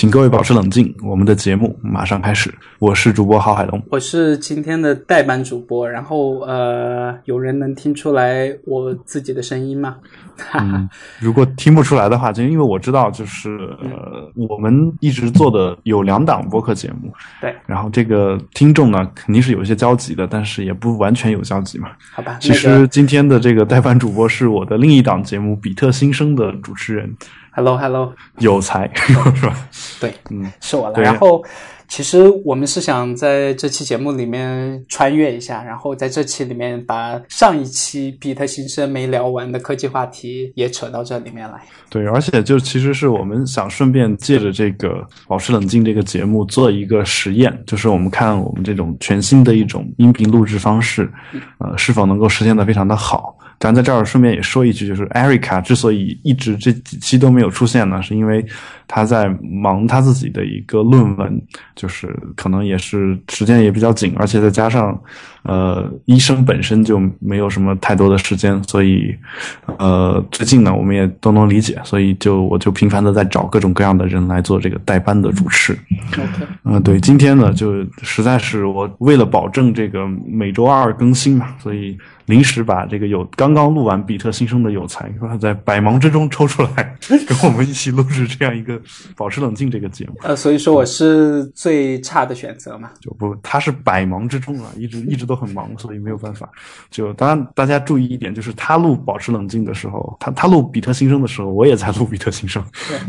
请各位保持冷静，我们的节目马上开始。我是主播郝海龙，我是今天的代班主播。然后有人能听出来我自己的声音吗？如果听不出来的话，就因为我知道就是我们一直做的有两档播客节目，对，然后这个听众呢肯定是有一些交集的，但是也不完全有交集嘛。好吧，其实今天的这个代班主播是我的另一档节目《比特新生》的主持人。Hello， 有才是吧？对，是我了。然后，其实我们是想在这期节目里面穿越一下，然后在这期里面把上一期比特新生没聊完的科技话题也扯到这里面来。对，而且就其实是我们想顺便借着这个保持冷静这个节目做一个实验，就是我们看我们这种全新的一种音频录制方式，是否能够实现得非常的好。咱在这儿顺便也说一句，就是 Erika 之所以一直这几期都没有出现呢，是因为她在忙她自己的一个论文，就是可能也是时间也比较紧，而且再加上医生本身就没有什么太多的时间，所以最近呢我们也都能理解，所以我就频繁的在找各种各样的人来做这个代班的主持。对，今天呢就实在是我为了保证这个每周二更新嘛，所以临时把这个刚刚录完比特新生的有才把他在百忙之中抽出来跟我们一起录制这样一个保持冷静这个节目。所以说我是最差的选择嘛。就不，他是百忙之中啊，一直都很忙，所以没有办法。就当然大家注意一点，就是他录保持冷静的时候，他录比特新生的时候，我也在录比特新生，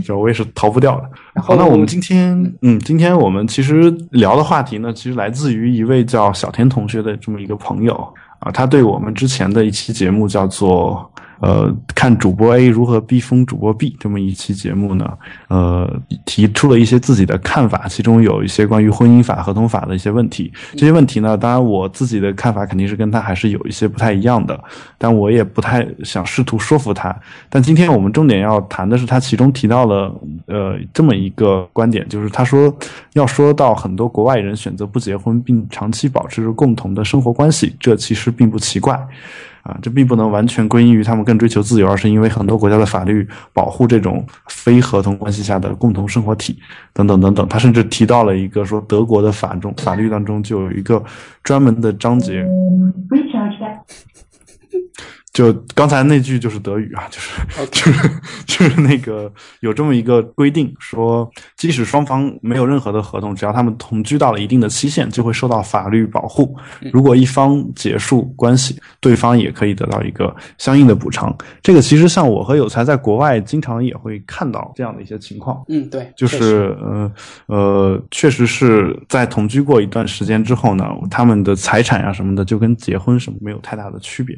就我也是逃不掉的。然后那我们今天我们其实聊的话题呢，其实来自于一位叫小田同学的这么一个朋友。啊，他对我们之前的一期节目叫做看主播 A 如何逼疯主播 B 这么一期节目呢，提出了一些自己的看法，其中有一些关于婚姻法、合同法的一些问题。这些问题呢，当然我自己的看法肯定是跟他还是有一些不太一样的，但我也不太想试图说服他。但今天我们重点要谈的是他其中提到了这么一个观点，就是他说要说到很多国外人选择不结婚并长期保持着共同的生活关系，这其实并不奇怪。啊，这并不能完全归因于他们更追求自由，而是因为很多国家的法律保护这种非合同关系下的共同生活体等等等等。他甚至提到了一个说德国的法律当中就有一个专门的章节。就刚才那句就是德语啊，就是那个有这么一个规定，说即使双方没有任何的合同，只要他们同居到了一定的期限，就会受到法律保护。如果一方结束关系，对方也可以得到一个相应的补偿。这个其实像我和有才在国外经常也会看到这样的一些情况。对，就是确实是在同居过一段时间之后呢，他们的财产啊什么的就跟结婚什么没有太大的区别。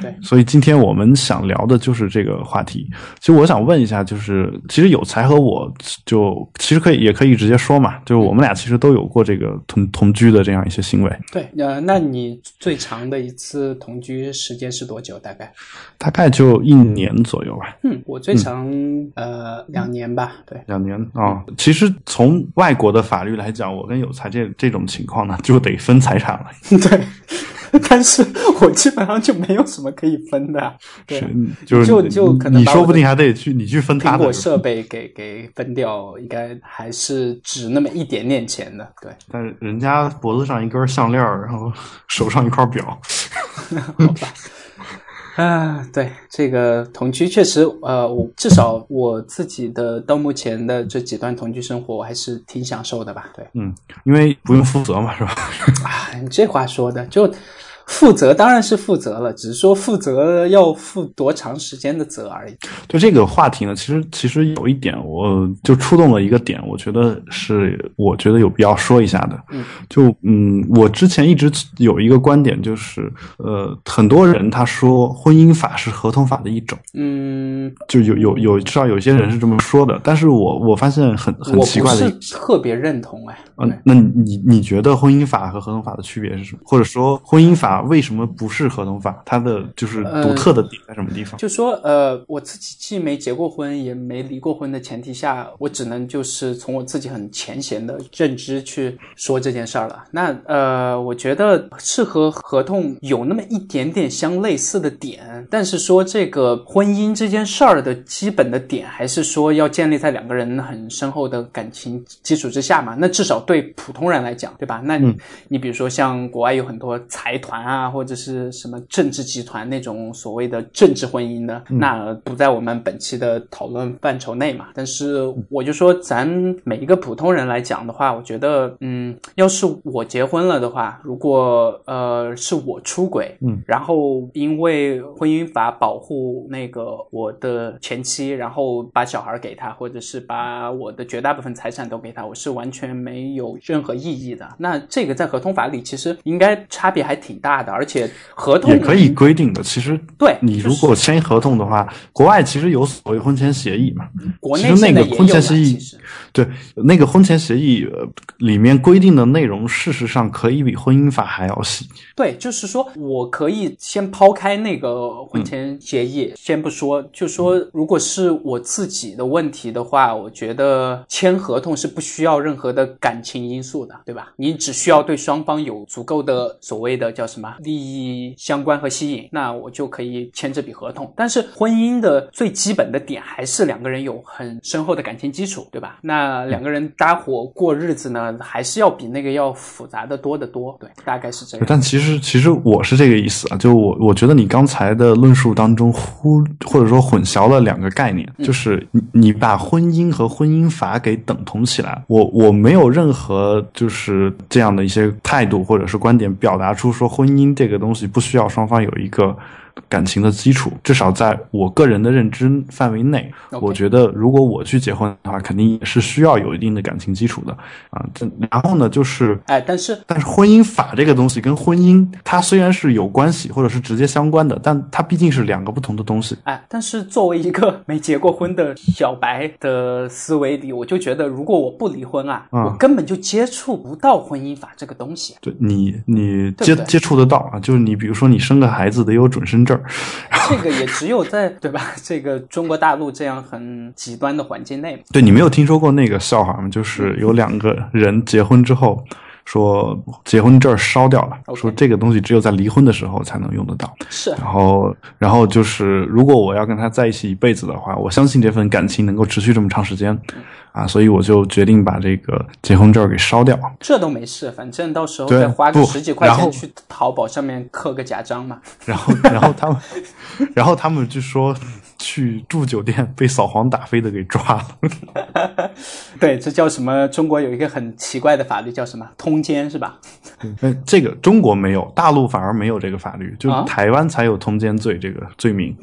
对。所以今天我们想聊的就是这个话题。其实我想问一下，就是其实有才和我就其实也可以直接说嘛，就是我们俩其实都有过这个同居的这样一些行为。对，那你最长的一次同居时间是多久？大概就1年左右吧。我最长2年吧。对，2年啊。其实从外国的法律来讲，我跟有才这种情况呢，就得分财产了。对。但是我基本上就没有什么可以分的。对，就可能你说不定还得你去分他的苹果设备给分掉，应该还是值那么一点点钱的。对，但是人家脖子上一根项链，然后手上一块表。好吧。对，这个同居确实至少我自己的到目前的这几段同居生活我还是挺享受的吧。对。因为不用负责嘛，是吧？你这话说的，就负责当然是负责了，只是说负责要负多长时间的责而已。对这个话题呢，其实有一点我就触动了一个点，我觉得有必要说一下的。我之前一直有一个观点，就是很多人他说婚姻法是合同法的一种。就有至少有些人是这么说的，但是我发现很奇怪的。我不是特别认同。那你觉得婚姻法和合同法的区别是什么？或者说婚姻法法为什么不是合同法，它的就是独特的点在什么地方？就说我自己既没结过婚也没离过婚的前提下，我只能就是从我自己很浅显的认知去说这件事儿了。那我觉得是和合同有那么一点点相类似的点，但是说这个婚姻这件事儿的基本的点还是说要建立在两个人很深厚的感情基础之下嘛。那至少对普通人来讲，对吧？那你比如说像国外有很多财团啊，或者是什么政治集团那种所谓的政治婚姻的，那不在我们本期的讨论范畴内嘛。但是我就说咱每一个普通人来讲的话，我觉得要是我结婚了的话，如果是我出轨，然后因为婚姻法保护那个我的前妻，然后把小孩给他，或者是把我的绝大部分财产都给他，我是完全没有任何意义的。那这个在合同法里其实应该差别还挺大的，而且合同也可以规定的。其实对你如果签合同的话，国外其实有所谓婚前协议嘛，国内那个婚前协议，对，那个婚前协议里面规定的内容事实上可以比婚姻法还要细。对，就是说我可以先抛开那个婚前协议先不说，就说如果是我自己的问题的话，我觉得签合同是不需要任何的感情因素的，对吧？你只需要对双方有足够的所谓的叫什么利益相关和吸引，那我就可以签这笔合同。但是婚姻的最基本的点还是两个人有很深厚的感情基础，对吧？那两个人搭伙过日子呢，还是要比那个要复杂的多得多。对，大概是这样。但其实我是这个意思啊，就我觉得你刚才的论述当中或者说混淆了两个概念，就是你把婚姻和婚姻法给等同起来，我没有任何就是这样的一些态度或者是观点表达出说婚姻这个东西不需要双方有一个感情的基础，至少在我个人的认知范围内，我觉得如果我去结婚的话，肯定也是需要有一定的感情基础的啊。然后呢，就是但是婚姻法这个东西跟婚姻它虽然是有关系或者是直接相关的，但它毕竟是两个不同的东西。但是作为一个没结过婚的小白的思维里，我就觉得如果我不离婚我根本就接触不到婚姻法这个东西。对，你接触得到啊，就是你比如说你生个孩子得有准生证，这个也只有在对吧这个中国大陆这样很极端的环境内。对，你没有听说过那个笑话吗？就是有两个人结婚之后说结婚证烧掉了，说这个东西只有在离婚的时候才能用得到。是，然后就是如果我要跟他在一起一辈子的话，我相信这份感情能够持续这么长时间啊，所以我就决定把这个结婚证给烧掉。这都没事，反正到时候再花个10几块钱去淘宝上面刻个假章嘛。然后他们，然后他们就说去住酒店被扫黄打非的给抓了。对，这叫什么？中国有一个很奇怪的法律叫什么？通奸是吧？这个中国没有，大陆反而没有这个法律，就台湾才有通奸罪这个罪名。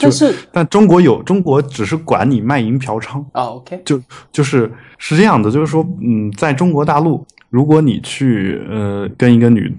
但中国有，中国只是管你卖淫嫖娼。OK， 就是这样的，就是说，在中国大陆，如果你去跟一个女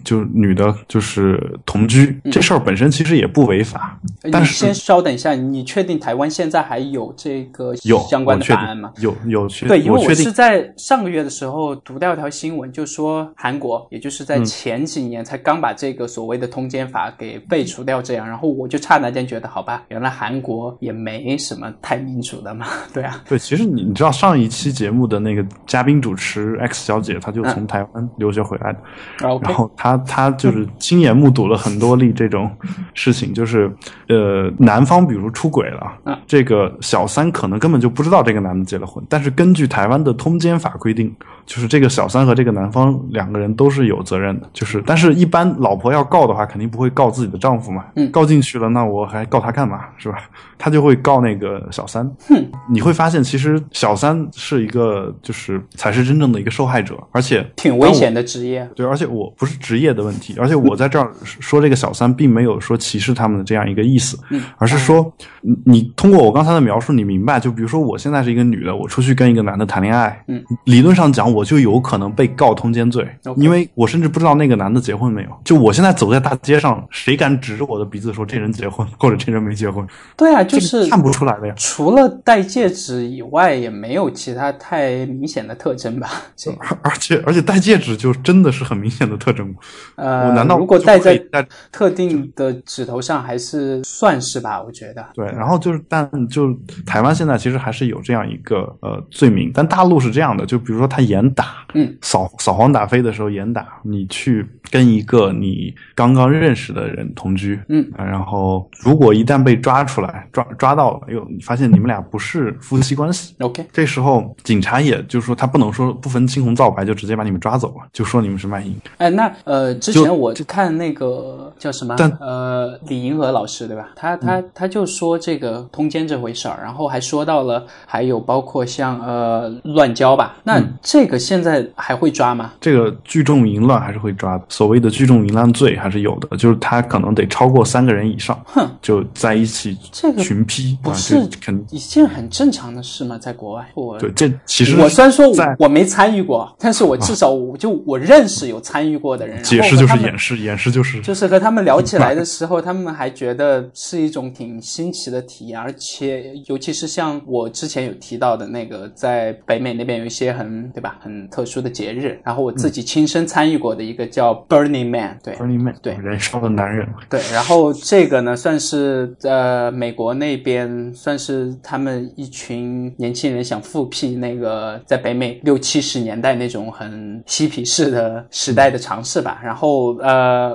的就是同居，这事儿本身其实也不违法。但是你先稍等一下，你确定台湾现在还有这个相关的法案吗？有确定。对，因为我是在上个月的时候读到一条新闻，就说韩国也就是在前几年才刚把这个所谓的通奸法给废除掉这样，然后我就刹那间觉得好吧，原来韩国也没什么太民主的嘛。对啊，对，其实你知道上一期节目的那个嘉宾主持 X 小姐，她就从台湾留学回来的，然后他就是亲眼目睹了很多例这种事情，就是男方比如出轨了，这个小三可能根本就不知道这个男的结了婚，但是根据台湾的通奸法规定，就是这个小三和这个男方两个人都是有责任的，就是但是一般老婆要告的话肯定不会告自己的丈夫嘛，告进去了那我还告他干嘛，是吧？他就会告那个小三。你会发现其实小三是一个就是才是真正的一个受害者，而且挺危险的职业。对，而且我不是职业的问题，而且我在这儿说这个小三并没有说歧视他们的这样一个意思，而是说你通过我刚才的描述你明白，就比如说我现在是一个女的，我出去跟一个男的谈恋爱，理论上讲我就有可能被告通奸罪，因为我甚至不知道那个男的结婚没有，就我现在走在大街上谁敢指着我的鼻子说这人结婚或者这人没结婚？对啊，就是看不出来的呀，除了戴戒指以外也没有其他太明显的特征吧。而且且戴戒指就真的是很明显的特征。我难道如果戴在特定的指头上还是算是吧，我觉得。对，然后就是但就台湾现在其实还是有这样一个罪名，但大陆是这样的，就比如说他严打，扫黄打非的时候严打，你去跟一个你刚刚认识的人同居，然后如果一旦被抓出来，抓到了，又发现你们俩不是夫妻关系 ，OK， 这时候警察也就是说他不能说不分青红皂白就直接把你们抓走了，就说你们是卖淫。哎，那之前我看那个叫什么李银河老师对吧？他就说这个通奸这回事儿，然后还说到了还有包括像乱交吧，那这个现在还会抓吗？这个聚众淫乱还是会抓的。所谓的聚众淫乱罪还是有的，就是他可能得超过3个人以上，就在一起群批，这个不是一件很正常的事吗？在国外，对，这其实我虽然说我没参与过，但是我至少我认识有参与过的人。解释就是掩饰，掩饰就是和他们聊起来的时候，他们还觉得是一种挺新奇的体验，而且尤其是像我之前有提到的那个，在北美那边有一些对吧，很特殊的节日，然后我自己亲身参与过的一个叫 Burning Man， 对 ，Burning Man， 对，燃烧的男人，对，然后这个呢算是美国那边算是他们一群年轻人想复辟那个在北美60-70年代那种很嬉皮士的时代的尝试吧。然后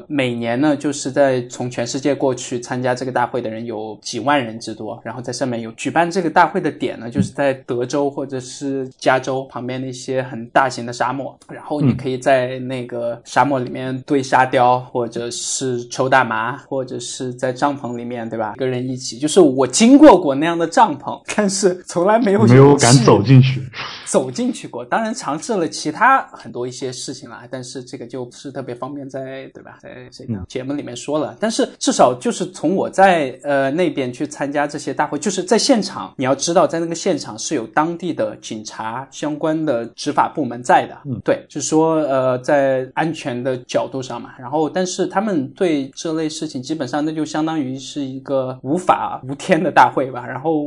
每年呢就是在从全世界过去参加这个大会的人有几万人之多，然后在上面有举办这个大会的点呢就是在德州或者是加州旁边的一些很大型的沙漠，然后你可以在那个沙漠里面堆沙雕或者是抽大麻或者是在帐篷里面对吧，一个人一起，就是我经过那样的帐篷，但是从来没有敢走进去过，当然尝试了其他很多一些事情啦，但是这个就不是特别方便在对吧，在这个节目里面说了，但是至少就是从我在那边去参加这些大会，就是在现场，你要知道在那个现场是有当地的警察相关的执法部门在的，对，就是说在安全的角度上嘛，然后但是他们对这类事情基本上那就相当于是一个无法无天的大会吧，然后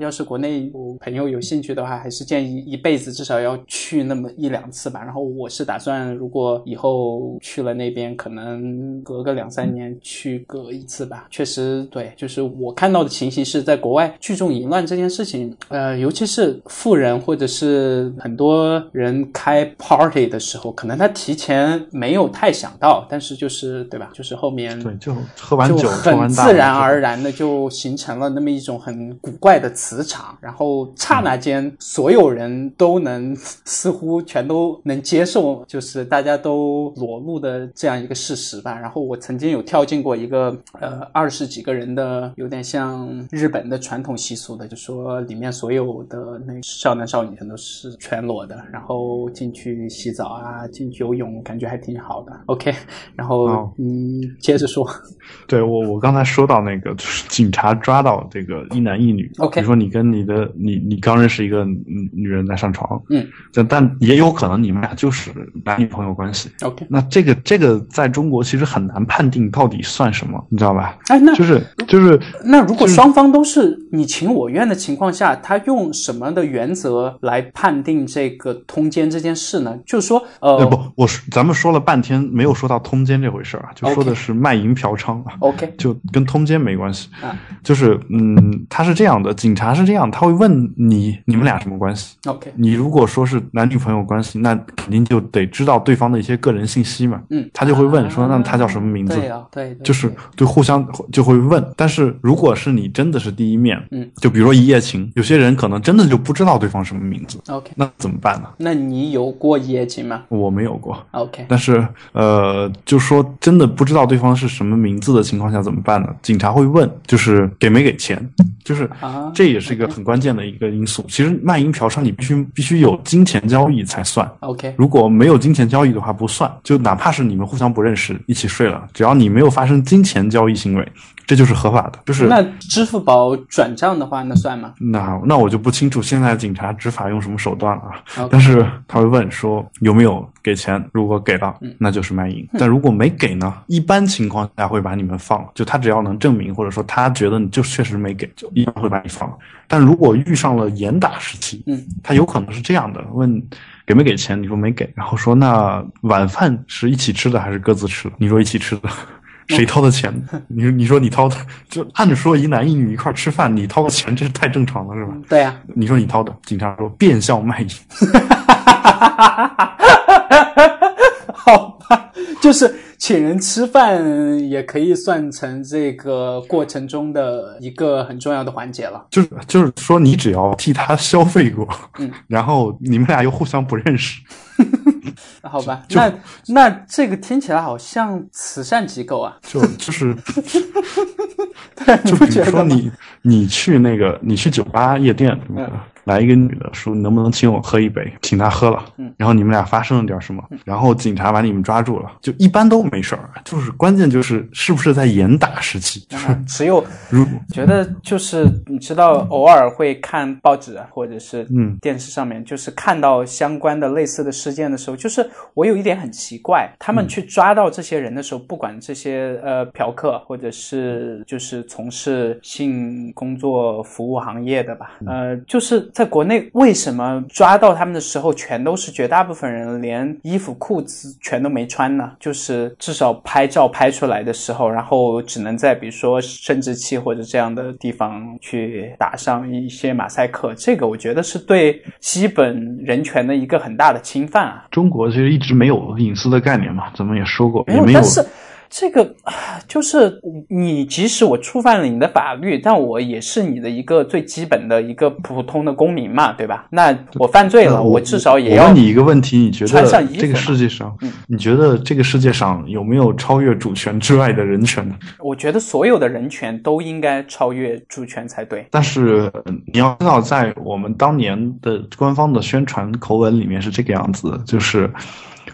要是国内有朋友有兴趣的话，还是建议一辈子至少要去那么1-2次吧。然后我是打算，如果以后去了那边，可能隔个2-3年去个1次吧。确实，对，就是我看到的情形是在国外聚众淫乱这件事情，尤其是富人或者是很多人开 party 的时候，可能他提前没有太想到，但是就是对吧？就是后面对就喝完酒，很自然而然的就形成了那么一种很古怪的磁场，然后刹那间所有人都能似乎全都能接受，就是大家都裸露的这样一个事实吧。然后我曾经有跳进过一个20几个人的有点像日本的传统习俗的，就说里面所有的那少男少女全都是全裸的，然后进去洗澡啊，进去游泳，感觉还挺好的。OK， 然后接着说。对，我刚才说到那个就是警察抓到这个一男一女， OK， 比如说你跟你刚认识一个女人在上床，但也有可能你们俩就是男女朋友关系， OK， 那这个在中国其实很难判定到底算什么，你知道吧？哎，那就是那如果双方都是你情我愿的情况下，他用什么的原则来判定这个通奸这件事呢？就是说不，咱们说了半天没有说到通奸这回事啊，就说的是卖淫嫖娼。OK， 就跟通奸没关系，就是他是这样的，警察是这样，他会问你们俩什么关系， OK， 你如果说是男女朋友关系，那肯定就得知道对方的一些个人信息嘛，他就会问说那他叫什么名字，对啊，对，就是对互相就会问，但是如果是你真的是第一面，就比如说一夜情，有些人可能真的就不知道对方什么名字， OK， 那怎么办呢？那你有过一夜情吗？我没有过， OK， 但是就说真的不知道对方是什么名字的情况下怎么办呢？警察会问，就是给没给钱，就是这也是一个很关键的一个因素。其实卖淫嫖娼你必须有金钱交易才算。OK， 如果没有金钱交易的话不算，就哪怕是你们互相不认识，一起睡了，只要你没有发生金钱交易行为，这就是合法的。就是那支付宝转账的话，那算吗？那我就不清楚现在警察执法用什么手段了啊。Okay. 但是他会问说有没有给钱，如果给了，那就是卖淫；但如果没给呢，一般情况下会把你们放了。就他只要能证明，或者说他觉得你就确实没给，就一般会把你放了。但如果遇上了严打时期，他有可能是这样的问。给没给钱？你说没给，然后说那晚饭是一起吃的还是各自吃的？你说一起吃的，谁掏的钱？你说你掏的，就按着说一男一女一块吃饭，你掏的钱这是太正常了是吧？对呀、啊，你说你掏的，警察说变相卖淫，好吧，就是请人吃饭也可以算成这个过程中的一个很重要的环节了。就是说你只要替他消费过，然后你们俩又互相不认识。好吧，那这个听起来好像慈善机构啊，就是就比如说你去那个你去酒吧夜店、来一个女的说能不能请我喝一杯，请她喝了，然后你们俩发生了点什么，然后警察把你们抓住了，就一般都没事儿，就是关键就是是不是在严打时期，就是只有觉得就是你知道偶尔会看报纸或者是电视上面就是看到相关的类似的事件的时候，就是我有一点很奇怪，他们去抓到这些人的时候，不管这些嫖客或者是就是从事性工作服务行业的吧，就是在国内为什么抓到他们的时候全都是绝大部分人连衣服裤子全都没穿呢？就是至少拍照拍出来的时候，然后只能在比如说生殖器或者这样的地方去打上一些马赛克，这个我觉得是对基本人权的一个很大的侵犯啊。中国其实一直没有隐私的概念嘛，咱们也说过，也没有。但是这个就是你即使我触犯了你的法律，但我也是你的一个最基本的一个普通的公民嘛，对吧？那我犯罪了，我至少也要。我问你一个问题，你觉得这个世界上，你觉得这个世界上有没有超越主权之外的人权呢？我觉得所有的人权都应该超越主权才对。但是你要知道，在我们当年的官方的宣传口吻里面是这个样子，就是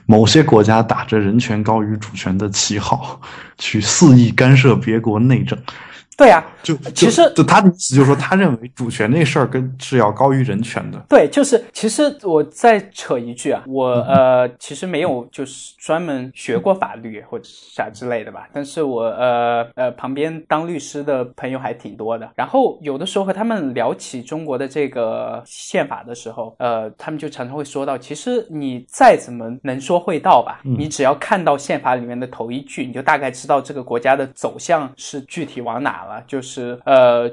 某些国家打着人权高于主权的旗号去肆意干涉别国内政。对啊，其实就他的意思就是说他认为主权那事儿是要高于人权的。对，就是其实我再扯一句啊，我其实没有就是专门学过法律或者啥之类的吧，但是我旁边当律师的朋友还挺多的，然后有的时候和他们聊起中国的这个宪法的时候，他们就常常会说到，其实你再怎么能说会道吧，你只要看到宪法里面的头一句，你就大概知道这个国家的走向是具体往哪了。就是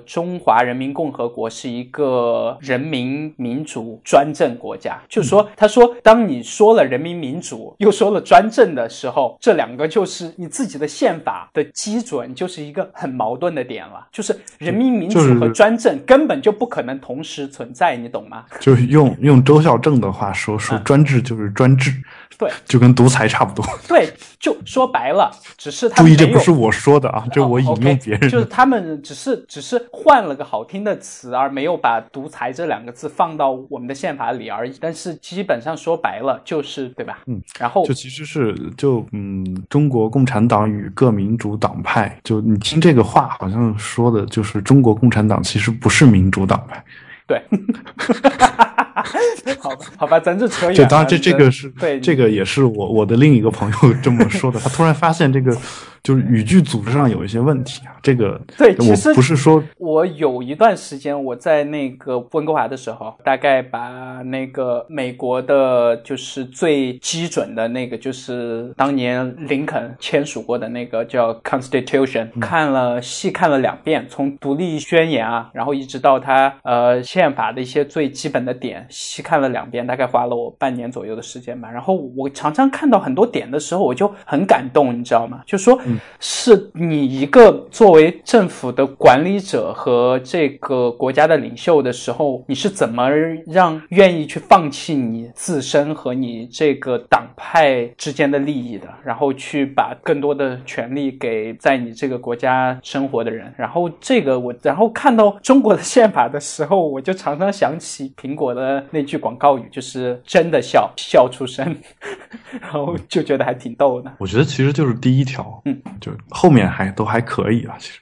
中华人民共和国是一个人民民主专政国家，就是说他说当你说了人民民主又说了专政的时候，这两个就是你自己的宪法的基准，就是一个很矛盾的点了，就是人民民主和专政根本就不可能同时存在，你懂吗？就是用周孝正的话说专制就是专制，对，就跟独裁差不多。对，就说白了，只是他们没有，注意这不是我说的啊，这我引用别人的，就是他们只是换了个好听的词，而没有把独裁这两个字放到我们的宪法里而已，但是基本上说白了就是对吧？然后就其实是中国共产党与各民主党派，就你听这个话好像说的就是中国共产党其实不是民主党派。对，好吧，咱就扯远了。就当然这个是对，这个也是我的另一个朋友这么说的，他突然发现这个就是语句组织上有一些问题啊。这个对，其实我不是说，我有一段时间我在那个温哥华的时候，大概把那个美国的就是最基准的那个，就是当年林肯签署过的那个叫 Constitution， 细看了2遍，从独立宣言啊，然后一直到他宪法的一些最基本的点，细看了2遍，大概花了我半年左右的时间吧。然后我常常看到很多点的时候，我就很感动，你知道吗？就说是你一个作为政府的管理者和这个国家的领袖的时候，你是怎么让愿意去放弃你自身和你这个党派之间的利益的，然后去把更多的权利给在你这个国家生活的人。然后这个然后看到中国的宪法的时候，我就常常想起苹果的那句广告语，就是真的笑笑出声，然后就觉得还挺逗的。我觉得其实就是第一条，就后面都还可以啊，其实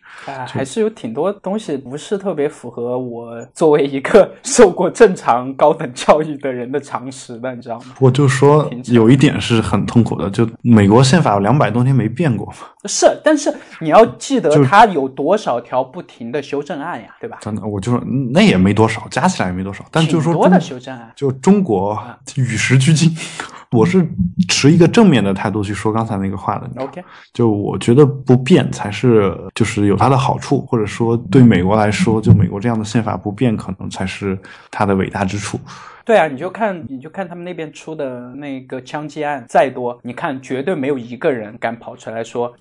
还是有挺多东西不是特别符合我作为一个受过正常高等教育的人的常识的，你知道吗？我就说有一点是很痛苦的，就美国宪法有200多天没变过嘛。是，但是你要记得它有多少条不停的修正案呀，对吧？真的，我就说那也没多少，加起来也没多少，但就是说挺多的修正案，就中国与时俱进。我是持一个正面的态度去说刚才那个话的， OK， 就我觉得不变才是就是有它的好处，或者说对美国来说，就美国这样的宪法不变可能才是它的伟大之处。对啊，你就看他们那边出的那个枪击案再多，你看绝对没有一个人敢跑出来说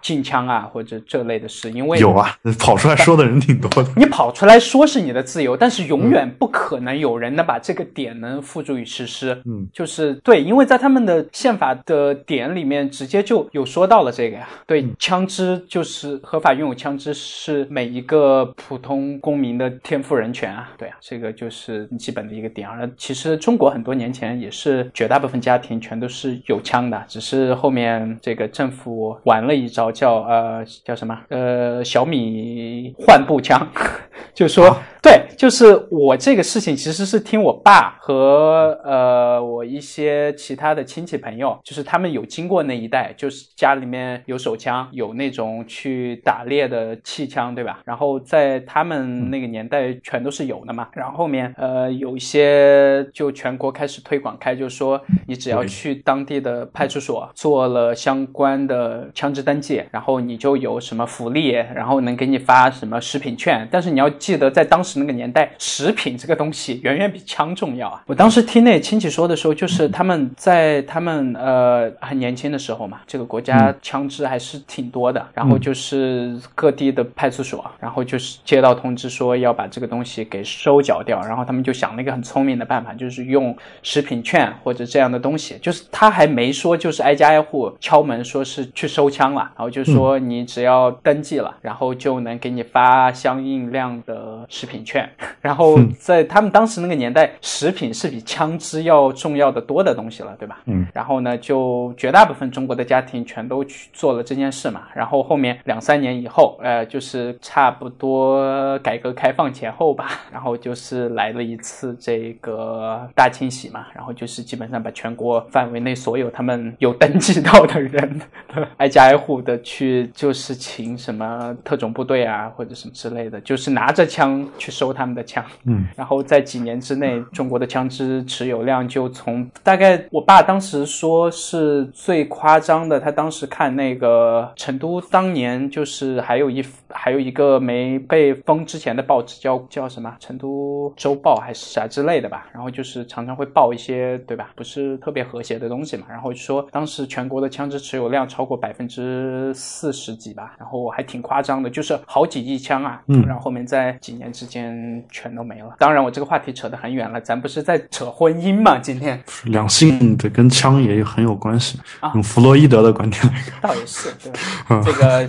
禁枪啊或者这类的事，因为有啊，跑出来说的人挺多的。你跑出来说是你的自由，但是永远不可能有人能把这个点能付诸于实施。嗯，就是对，因为在他们的宪法的点里面直接就有说到了这个呀。对，枪支就是合法拥有枪支是每一个普通公民的天赋人权啊。对啊，这个就是基本的一个点啊。其实中国很多年前也是绝大部分家庭全都是有枪的，只是后面这个政府玩了一招叫什么小米换步枪。就说、啊、对，就是我这个事情其实是听我爸和我一些其他的亲戚朋友，就是他们有经过那一代，就是家里面有手枪，有那种去打猎的气枪，对吧？然后在他们那个年代全都是有的嘛。然后后面有一些就全国开始推广开，就是说你只要去当地的派出所做了相关的枪支登记，然后你就有什么福利，然后能给你发什么食品券。但是你要记得在当时那个年代，食品这个东西远远比枪重要啊。我当时听那亲戚说的时候，就是他们在他们很年轻的时候嘛，这个国家枪支还是挺多的，然后就是各地的派出所，然后就是接到通知说要把这个东西给收缴掉，然后他们就想了一个很聪明的办法，就是用食品券或者这样的东西，就是他还没说就是挨家挨户敲门说是去收枪了，然后就说你只要登记了，然后就能给你发相应量的食品券。然后在他们当时那个年代，食品是比枪支要重要的多的东西了，对吧？嗯。然后呢，就绝大部分中国的家庭全都去做了这件事嘛。然后后面2-3年以后，就是差不多改革开放前后吧，然后就是来了一次这个大清洗嘛，然后就是基本上把全国范围内所有他们有登记到的人挨家挨户的去，就是请什么特种部队啊或者什么之类的，就是拿着枪去收他们的枪。嗯，然后在几年之内，中国的枪支持有量就从大概我爸当时说是最夸张的，他当时看那个成都当年就是还有一个没被封之前的报纸叫什么成都周报还是啥之类的吧，然后就是常常会报一些，对吧，不是特别和谐的东西嘛。然后说当时全国的枪支持有量超过40%几吧，然后还挺夸张的，就是好几亿枪啊。嗯，然后后面在几年之间全都没了。当然我这个话题扯得很远了，咱不是在扯婚姻嘛？今天两性的跟枪也很有关系啊，用弗洛伊德的观点来看，倒也是对吧？这个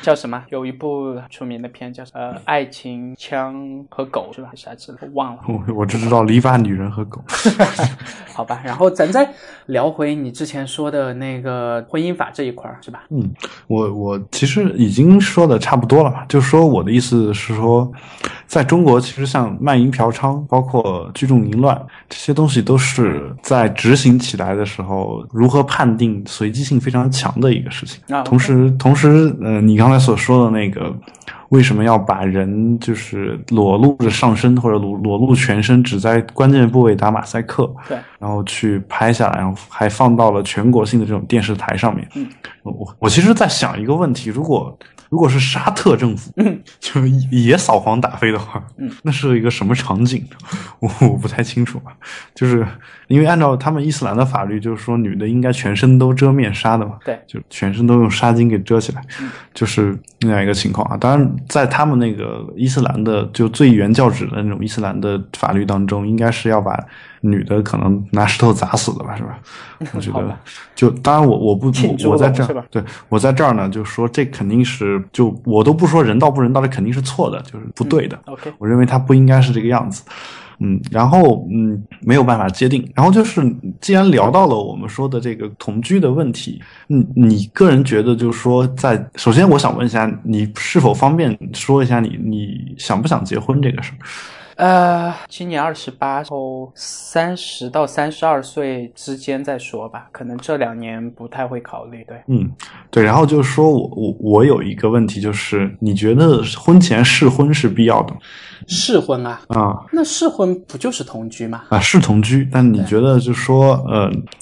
叫什么？有一部出名的片叫爱情、枪和狗是吧？啥子我忘了，我只知道篱笆、女人和狗。好吧，然后咱再聊回你之前说的那个婚姻法这一块是吧？嗯，我其实已经说的差不多了嘛，就是说我的意思是说，在中国其实像卖淫嫖娼包括聚众淫乱这些东西，都是在执行起来的时候如何判定随机性非常强的一个事情。啊，同时你刚才所说的那个为什么要把人就是裸露着上身或者裸露全身，只在关键部位打马赛克，对，然后去拍下来，然后还放到了全国性的这种电视台上面。嗯，我其实在想一个问题，如果是沙特政府，就也扫黄打非的话，那是一个什么场景？我不太清楚啊。就是因为按照他们伊斯兰的法律，就是说女的应该全身都遮面纱的嘛，对，就全身都用纱巾给遮起来，就是那样一个情况啊。当然，在他们那个伊斯兰的就最原教旨的那种伊斯兰的法律当中，应该是要把女的可能拿石头砸死的吧，是吧？我觉得，就当然我在这儿，对，我在这儿呢，就说这肯定是，就我都不说人道不人道，这肯定是错的，就是不对的。嗯，okay， 我认为它不应该是这个样子。然后没有办法界定。然后就是既然聊到了我们说的这个同居的问题，你个人觉得就是说在，首先我想问一下，你是否方便说一下你想不想结婚这个事儿？今年28，后30到32岁之间再说吧，可能这2年不太会考虑。对，对。然后就是说我有一个问题，就是你觉得婚前试婚是必要的？试婚啊？那试婚不就是同居吗？是同居，但你觉得就是说，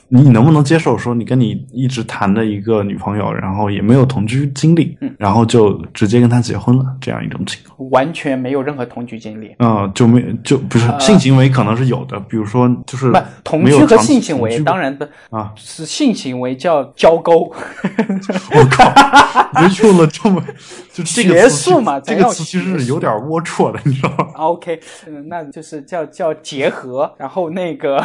你能不能接受说你跟你一直谈的一个女朋友，然后也没有同居经历，然后就直接跟她结婚了，这样一种情况？完全没有任何同居经历。就不是性行为可能是有的，比如说就是同居和性行为，当然的是性行为叫交沟。我靠，你用了这么就这个词，学术嘛，这个词其实是有点龌龊的，你知道吗 ？OK，那就是叫结合，然后那个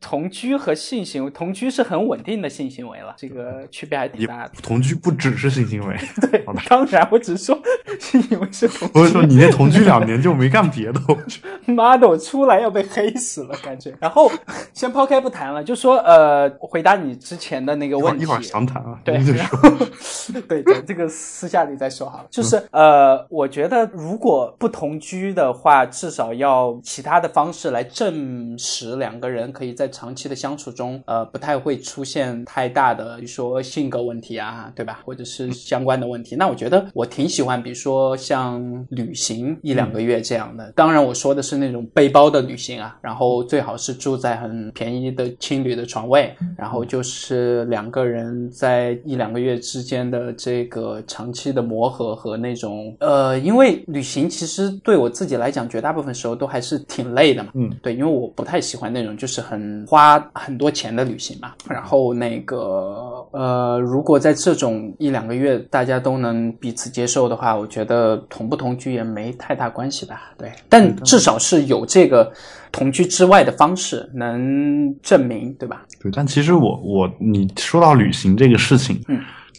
同居和性行为，同居是很稳定的性行为了，这个区别还挺大的。同居不只是性行为，对，当然我只是说性行为是同居。我是说你那同居2年就没干别的。妈的，我出来要被黑死了感觉。然后先抛开不谈了，就说回答你之前的那个问题。一会儿详谈啊。对，然后对，这个私下里再说好了。就是我觉得如果不同居的话，至少要其他的方式来证实两个人可以在长期的相处中，不太会出现太大的，比如说性格问题啊，对吧？或者是相关的问题。那我觉得我挺喜欢，比如说像旅行1-2个月这样的。当然我说的是那种背包的旅行啊，然后最好是住在很便宜的青旅的床位，然后就是两个人在1-2个月之间的这个长期的磨合和那种因为旅行其实对我自己来讲绝大部分时候都还是挺累的嘛，对，因为我不太喜欢那种就是很花很多钱的旅行嘛。然后那个如果在这种1-2个月大家都能彼此接受的话，我觉得同不同居也没太大关系吧，对。但至少是有这个同居之外的方式能证明，对吧？对，但其实你说到旅行这个事情，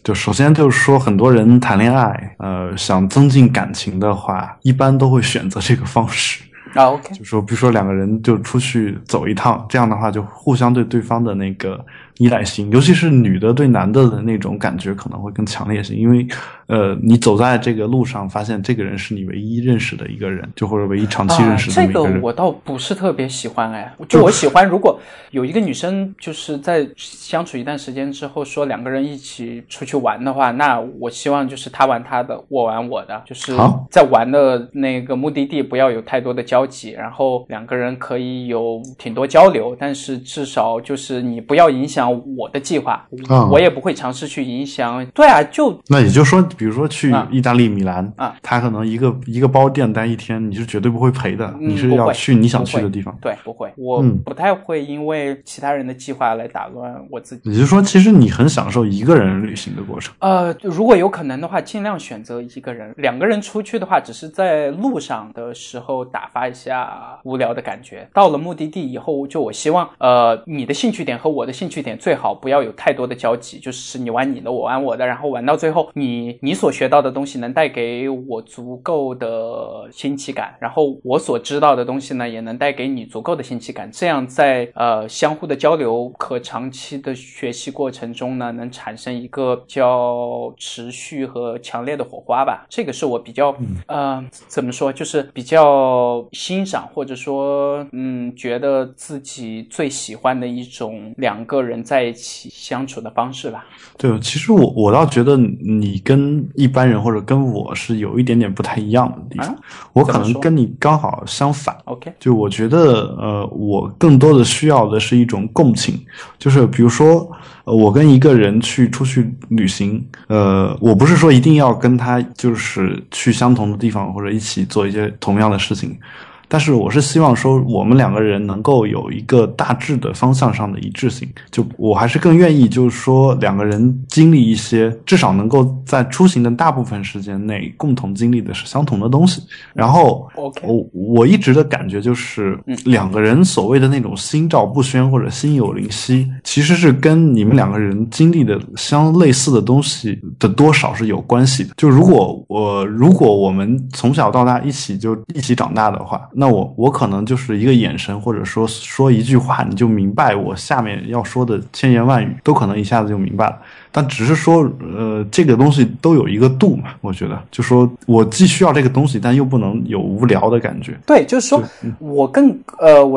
就首先就是说很多人谈恋爱，想增进感情的话，一般都会选择这个方式。OK， 就说比如说两个人就出去走一趟，这样的话就互相对对方的那个依赖性，尤其是女的对男的的那种感觉可能会更强烈些，因为你走在这个路上发现这个人是你唯一认识的一个人，就或者唯一长期认识的一个人，这个我倒不是特别喜欢。就我喜欢如果有一个女生就是在相处一段时间之后说两个人一起出去玩的话，那我希望就是她玩她的，我玩我的，就是在玩的那个目的地不要有太多的交集，然后两个人可以有挺多交流，但是至少就是你不要影响我的计划，我也不会尝试去影响。对啊，那也就是说，比如说去意大利米兰，他可能一个包店待1天，你是绝对不会陪的，你是要去你想去的地方。对，不会，我不太会因为其他人的计划来打乱我自己。也就是说，其实你很享受一个人旅行的过程。如果有可能的话，尽量选择一个人。两个人出去的话，只是在路上的时候打发一下无聊的感觉。到了目的地以后，就我希望，你的兴趣点和我的兴趣点最好不要有太多的交集，就是你玩你的，我玩我的，然后玩到最后你所学到的东西能带给我足够的新奇感，然后我所知道的东西呢也能带给你足够的新奇感，这样在相互的交流和长期的学习过程中呢能产生一个比较持续和强烈的火花吧。这个是我比较怎么说，就是比较欣赏或者说觉得自己最喜欢的一种两个人在一起相处的方式吧。对，其实我倒觉得你跟一般人或者跟我是有一点点不太一样的地方，我可能跟你刚好相反。 OK， 就我觉得我更多的需要的是一种共情，就是比如说我跟一个人出去旅行，我不是说一定要跟他就是去相同的地方或者一起做一些同样的事情，但是我是希望说我们两个人能够有一个大致的方向上的一致性，就我还是更愿意就是说两个人经历一些至少能够在出行的大部分时间内共同经历的是相同的东西。然后我一直的感觉就是两个人所谓的那种心照不宣或者心有灵犀，其实是跟你们两个人经历的相类似的东西的多少是有关系的。就如果我们从小到大一起长大的话，那我可能就是一个眼神，或者说一句话，你就明白我下面要说的千言万语，都可能一下子就明白了。但只是说，这个东西都有一个度嘛，我觉得，就说我既需要这个东西，但又不能有无聊的感觉。对，就是说，我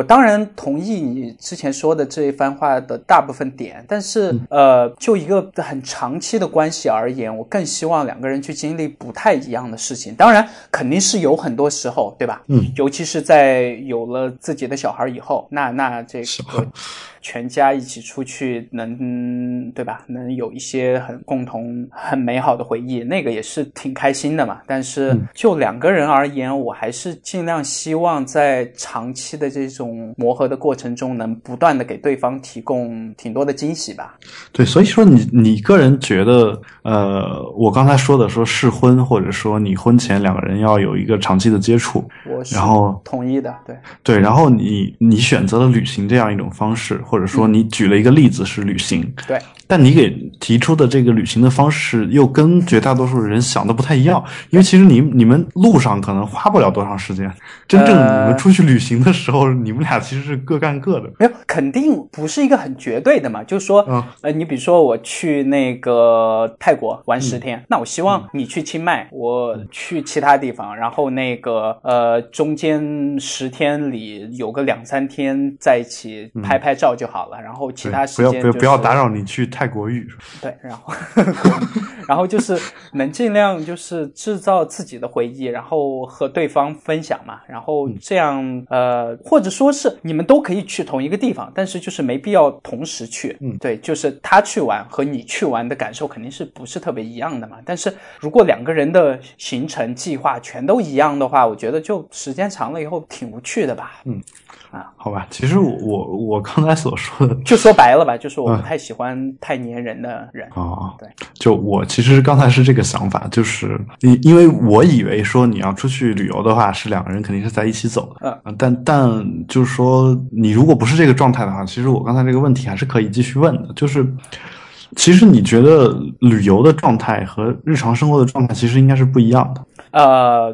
当然同意你之前说的这一番话的大部分点，但是就一个很长期的关系而言，我更希望两个人去经历不太一样的事情。当然，肯定是有很多时候，对吧？嗯，尤其是在有了自己的小孩以后，那这个全家一起出去能，对吧？能有一些很共同很美好的回忆，那个也是挺开心的嘛。但是就两个人而言，我还是尽量希望在长期的这种磨合的过程中能不断的给对方提供挺多的惊喜吧。对，所以说你个人觉得我刚才说的说试婚，或者说你婚前两个人要有一个长期的接触，我是同意的。对，然后你选择了旅行这样一种方式，或者说你举了一个例子是旅行，对，但你给提出的这个旅行的方式又跟绝大多数人想的不太一样，因为其实你们路上可能花不了多长时间，真正你们出去旅行的时候，你们俩其实是各干各的。没有，肯定不是一个很绝对的嘛，就是说，你比如说我去那个泰国玩10天，那我希望你去清迈，我去其他地方，然后那个中间10天里有个2-3天在一起拍拍照就好了，然后其他时间、就是、不要打扰你去泰国浴。对，然后就是能尽量就是制造自己的回忆，然后和对方分享嘛，然后这样或者说是你们都可以去同一个地方，但是就是没必要同时去。对，就是他去玩和你去玩的感受肯定是不是特别一样的嘛。但是如果两个人的行程计划全都一样的话，我觉得就时间长了以后挺无趣的吧。好吧，其实我刚才所说的，就说白了吧，就是我不太喜欢太黏人的人。对，就我其实刚才是这个想法，就是因为我以为说你要出去旅游的话，是两个人肯定是在一起走的。但就是说你如果不是这个状态的话，其实我刚才这个问题还是可以继续问的，就是其实你觉得旅游的状态和日常生活的状态其实应该是不一样的。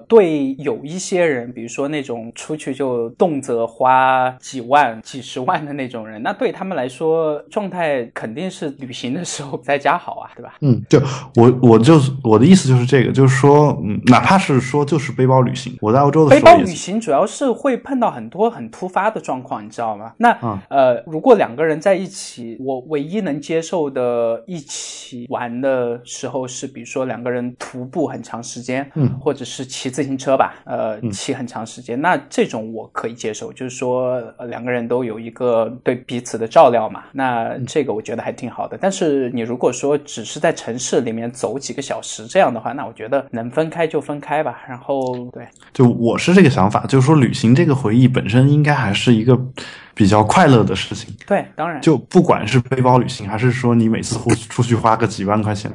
对有一些人，比如说那种出去就动辄花几万几十万的那种人，那对他们来说状态肯定是旅行的时候在家好啊，对吧？就我的意思就是这个，就是说哪怕是说就是背包旅行，我在欧洲的时候背包旅行主要是会碰到很多很突发的状况，你知道吗？那如果两个人在一起，我唯一能接受的一起玩的时候是比如说两个人徒步很长时间，或者是骑自行车吧，骑很长时间，那这种我可以接受，就是说两个人都有一个对彼此的照料嘛，那这个我觉得还挺好的。但是你如果说只是在城市里面走几个小时这样的话，那我觉得能分开就分开吧。然后对，就我是这个想法，就是说旅行这个回忆本身应该还是一个比较快乐的事情。对，当然就不管是背包旅行还是说你每次出去花个几万块钱，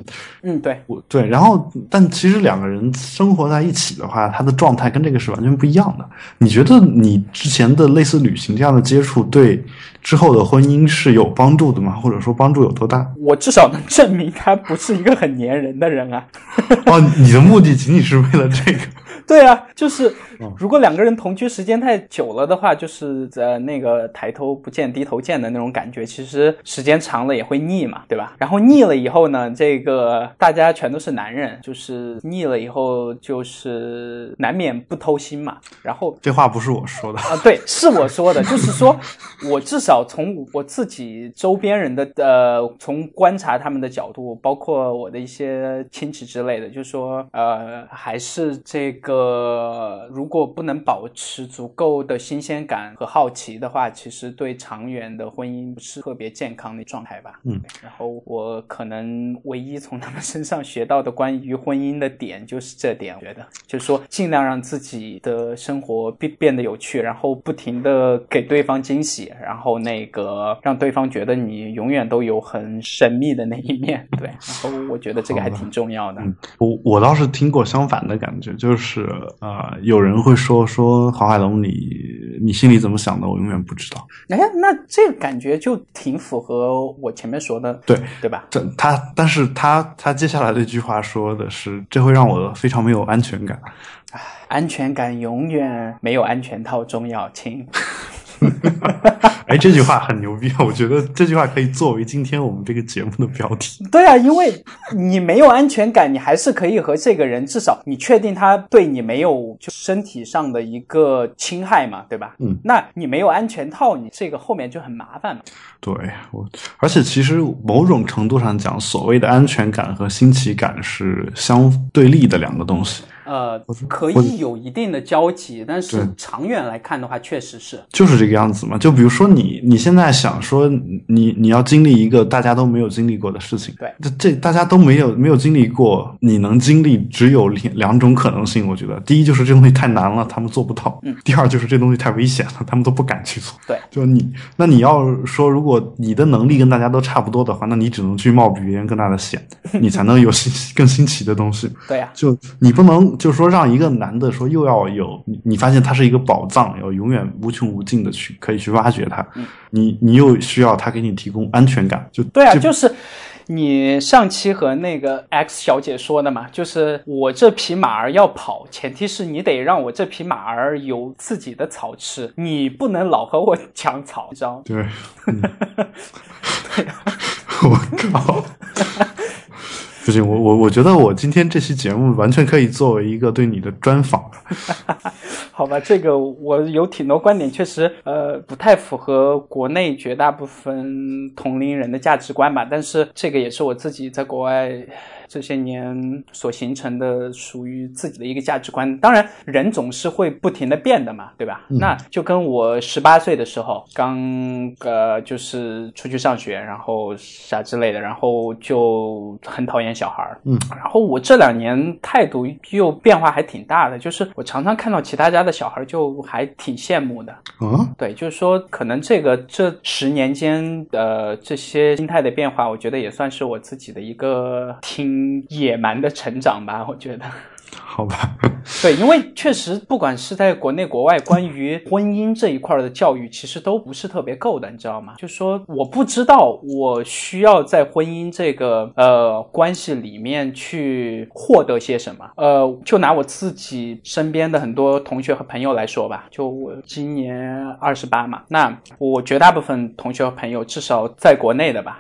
对，然后但其实两个人生活在一起的话，他的状态跟这个是完全不一样的。你觉得你之前的类似旅行这样的接触对之后的婚姻是有帮助的吗？或者说帮助有多大？我至少能证明他不是一个很黏人的人啊。你的目的仅仅是为了这个？对啊，就是如果两个人同居时间太久了的话，就是那个抬头不见低头见的那种感觉，其实时间长了也会腻嘛，对吧？然后腻了以后呢，这个大家全都是男人，就是腻了以后就是难免不偷心嘛。然后这话不是我说的啊，对，是我说的，就是说我至少从我自己周边人的从观察他们的角度，包括我的一些亲戚之类的，就是说还是这个如果不能保持足够的新鲜感和好奇的话，其实对长远的婚姻不是特别健康的状态吧。然后我可能唯一从他们身上学到的关于婚姻的点就是这点，我觉得就是说尽量让自己的生活变得有趣，然后不停的给对方惊喜，然后那个让对方觉得你永远都有很神秘的那一面。对，然后我觉得这个还挺重要的。我倒是听过相反的感觉，就是有人会说黄海龙你你心里怎么想的我永远不知道。哎，那这个感觉就挺符合我前面说的，对，对吧？但是他接下来这句话说的是，这会让我非常没有安全感。安全感永远没有安全套重要，亲。哎，这句话很牛逼，我觉得这句话可以作为今天我们这个节目的标题。对啊，因为你没有安全感，你还是可以和这个人，至少你确定他对你没有就身体上的一个侵害嘛，对吧？嗯，那你没有安全套，你这个后面就很麻烦嘛。对，而且其实某种程度上讲，所谓的安全感和新奇感是相对立的两个东西。可以有一定的交集，但是长远来看的话确实是就是这个样子嘛。就比如说你现在想说你要经历一个大家都没有经历过的事情，对，这大家都没有经历过，你能经历只有两种可能性。我觉得第一就是这东西太难了，他们做不到，第二就是这东西太危险了，他们都不敢去做。对，就那你要说如果你的能力跟大家都差不多的话，那你只能去冒比别人更大的险，你才能有更新奇的东西。对啊，就你不能就是说让一个男的说又要有你发现他是一个宝藏，要永远无穷无尽的去可以去挖掘他，你又需要他给你提供安全感。就对啊，就是你上期和那个 X 小姐说的嘛，就是我这匹马儿要跑，前提是你得让我这匹马儿有自己的草吃，你不能老和我抢草，你知道吗？对，对啊，我靠。不行，我觉得我今天这期节目完全可以作为一个对你的专访。好吧，这个我有挺多观点确实不太符合国内绝大部分同龄人的价值观吧，但是这个也是我自己在国外这些年所形成的属于自己的一个价值观。当然人总是会不停的变的嘛，对吧？那就跟我18岁的时候刚就是出去上学然后啥之类的，然后就很讨厌小孩，然后我这两年态度又变化还挺大的，就是我常常看到其他家的小孩就还挺羡慕的。对，就是说可能这10年间这些心态的变化，我觉得也算是我自己的一个挺野蛮的成长吧，我觉得。好吧，对，因为确实不管是在国内国外，关于婚姻这一块的教育其实都不是特别够的，你知道吗？就说我不知道我需要在婚姻这个关系里面去获得些什么。就拿我自己身边的很多同学和朋友来说吧，就我今年28嘛，那我绝大部分同学和朋友至少在国内的吧，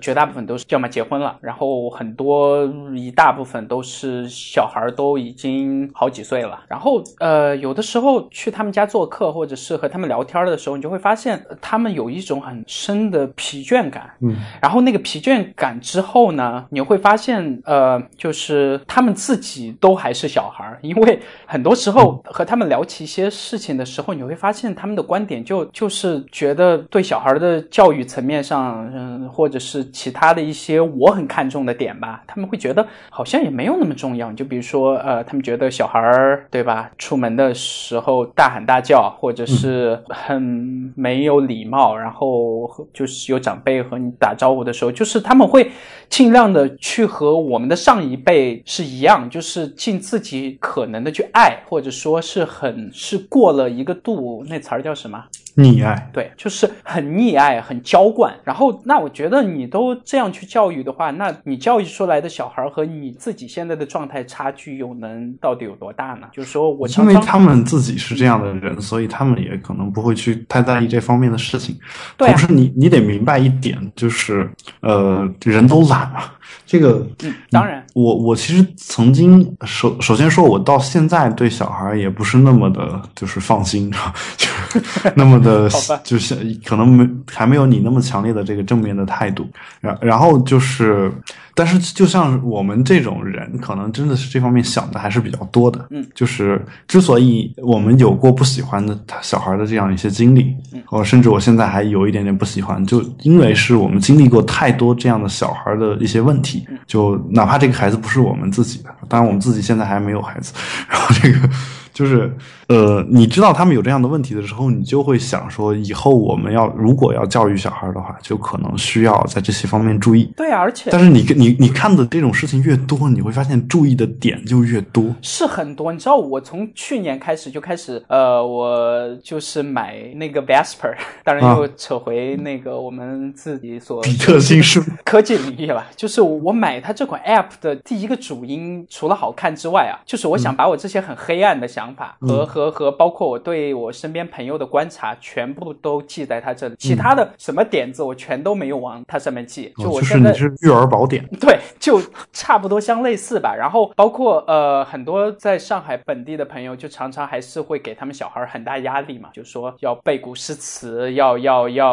绝大部分都是要么结婚了，然后很多一大部分都是小孩都已经好几岁了，然后有的时候去他们家做客或者是和他们聊天的时候，你就会发现他们有一种很深的疲倦感。然后那个疲倦感之后呢，你会发现就是他们自己都还是小孩，因为很多时候和他们聊起一些事情的时候，你会发现他们的观点就是觉得对小孩的教育层面上或者是其他的一些我很看重的点吧，他们会觉得好像也没有那么重要。你就比如说他们觉得小孩，对吧，出门的时候大喊大叫或者是很没有礼貌，然后就是有长辈和你打招呼的时候，就是他们会尽量的去和我们的上一辈是一样，就是尽自己可能的去爱，或者说是过了一个度，那词儿叫什么？溺爱。对，就是很溺爱，很娇惯。然后那我觉得你都这样去教育的话，那你教育出来的小孩和你自己现在的状态差距到底有多大呢？就是说我常常因为他们自己是这样的人，所以他们也可能不会去太在意这方面的事情。对啊，同时你得明白一点，就是人都懒了。这个当然我其实曾经首先说我到现在对小孩也不是那么的就是放心，就是那么的就是可能还没有你那么强烈的这个正面的态度。然后就是但是就像我们这种人可能真的是这方面想的还是比较多的。就是之所以我们有过不喜欢的小孩的这样一些经历，甚至我现在还有一点点不喜欢，就因为是我们经历过太多这样的小孩的一些问题，就哪怕这个孩子不是我们自己的，当然我们自己现在还没有孩子，然后这个就是你知道他们有这样的问题的时候，你就会想说，以后我们如果要教育小孩的话，就可能需要在这些方面注意。对，而且但是你看的这种事情越多，你会发现注意的点就越多，是很多。你知道我从去年开始就开始我就是买那个 Vesper， 当然又扯回那个我们自己所比特新书科技领域了。就是我买它这款 App 的第一个主因，除了好看之外啊，就是我想把我这些很黑暗的想法和包括我对我身边朋友的观察全部都记在他这里，其他的什么点子我全都没有往他上面记。就我现在就是你是育儿宝典，对，就差不多相类似吧。然后包括很多在上海本地的朋友，就常常还是会给他们小孩很大压力嘛，就说要背古诗词，要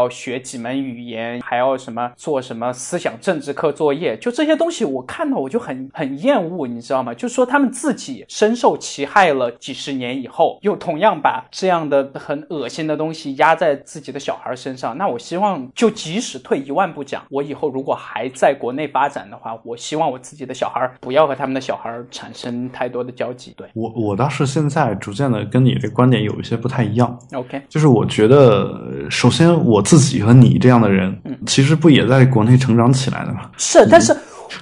学几门语言，还要什么做什么思想政治课作业，就这些东西我看到我就很厌恶，你知道吗？就说他们自己深受其害了几十年以后，又同样把这样的很恶心的东西压在自己的小孩身上。那我希望，就即使退一万步讲，我以后如果还在国内发展的话，我希望我自己的小孩不要和他们的小孩产生太多的交集。对，我倒是现在逐渐的跟你的观点有一些不太一样。 OK， 就是我觉得首先我自己和你这样的人，其实不也在国内成长起来的吗？是，但是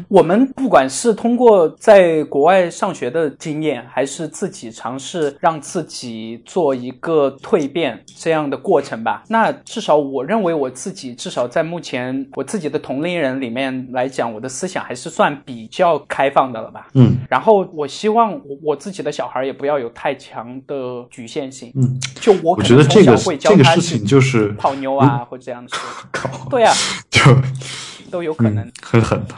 我们不管是通过在国外上学的经验，还是自己尝试让自己做一个蜕变这样的过程吧，那至少我认为我自己至少在目前我自己的同龄人里面来讲，我的思想还是算比较开放的了吧。然后我希望 我自己的小孩也不要有太强的局限性。就我可能从小会教他去，我觉得这个事情就是泡妞啊，或者这样的事。对啊，就都有可能，很狠的。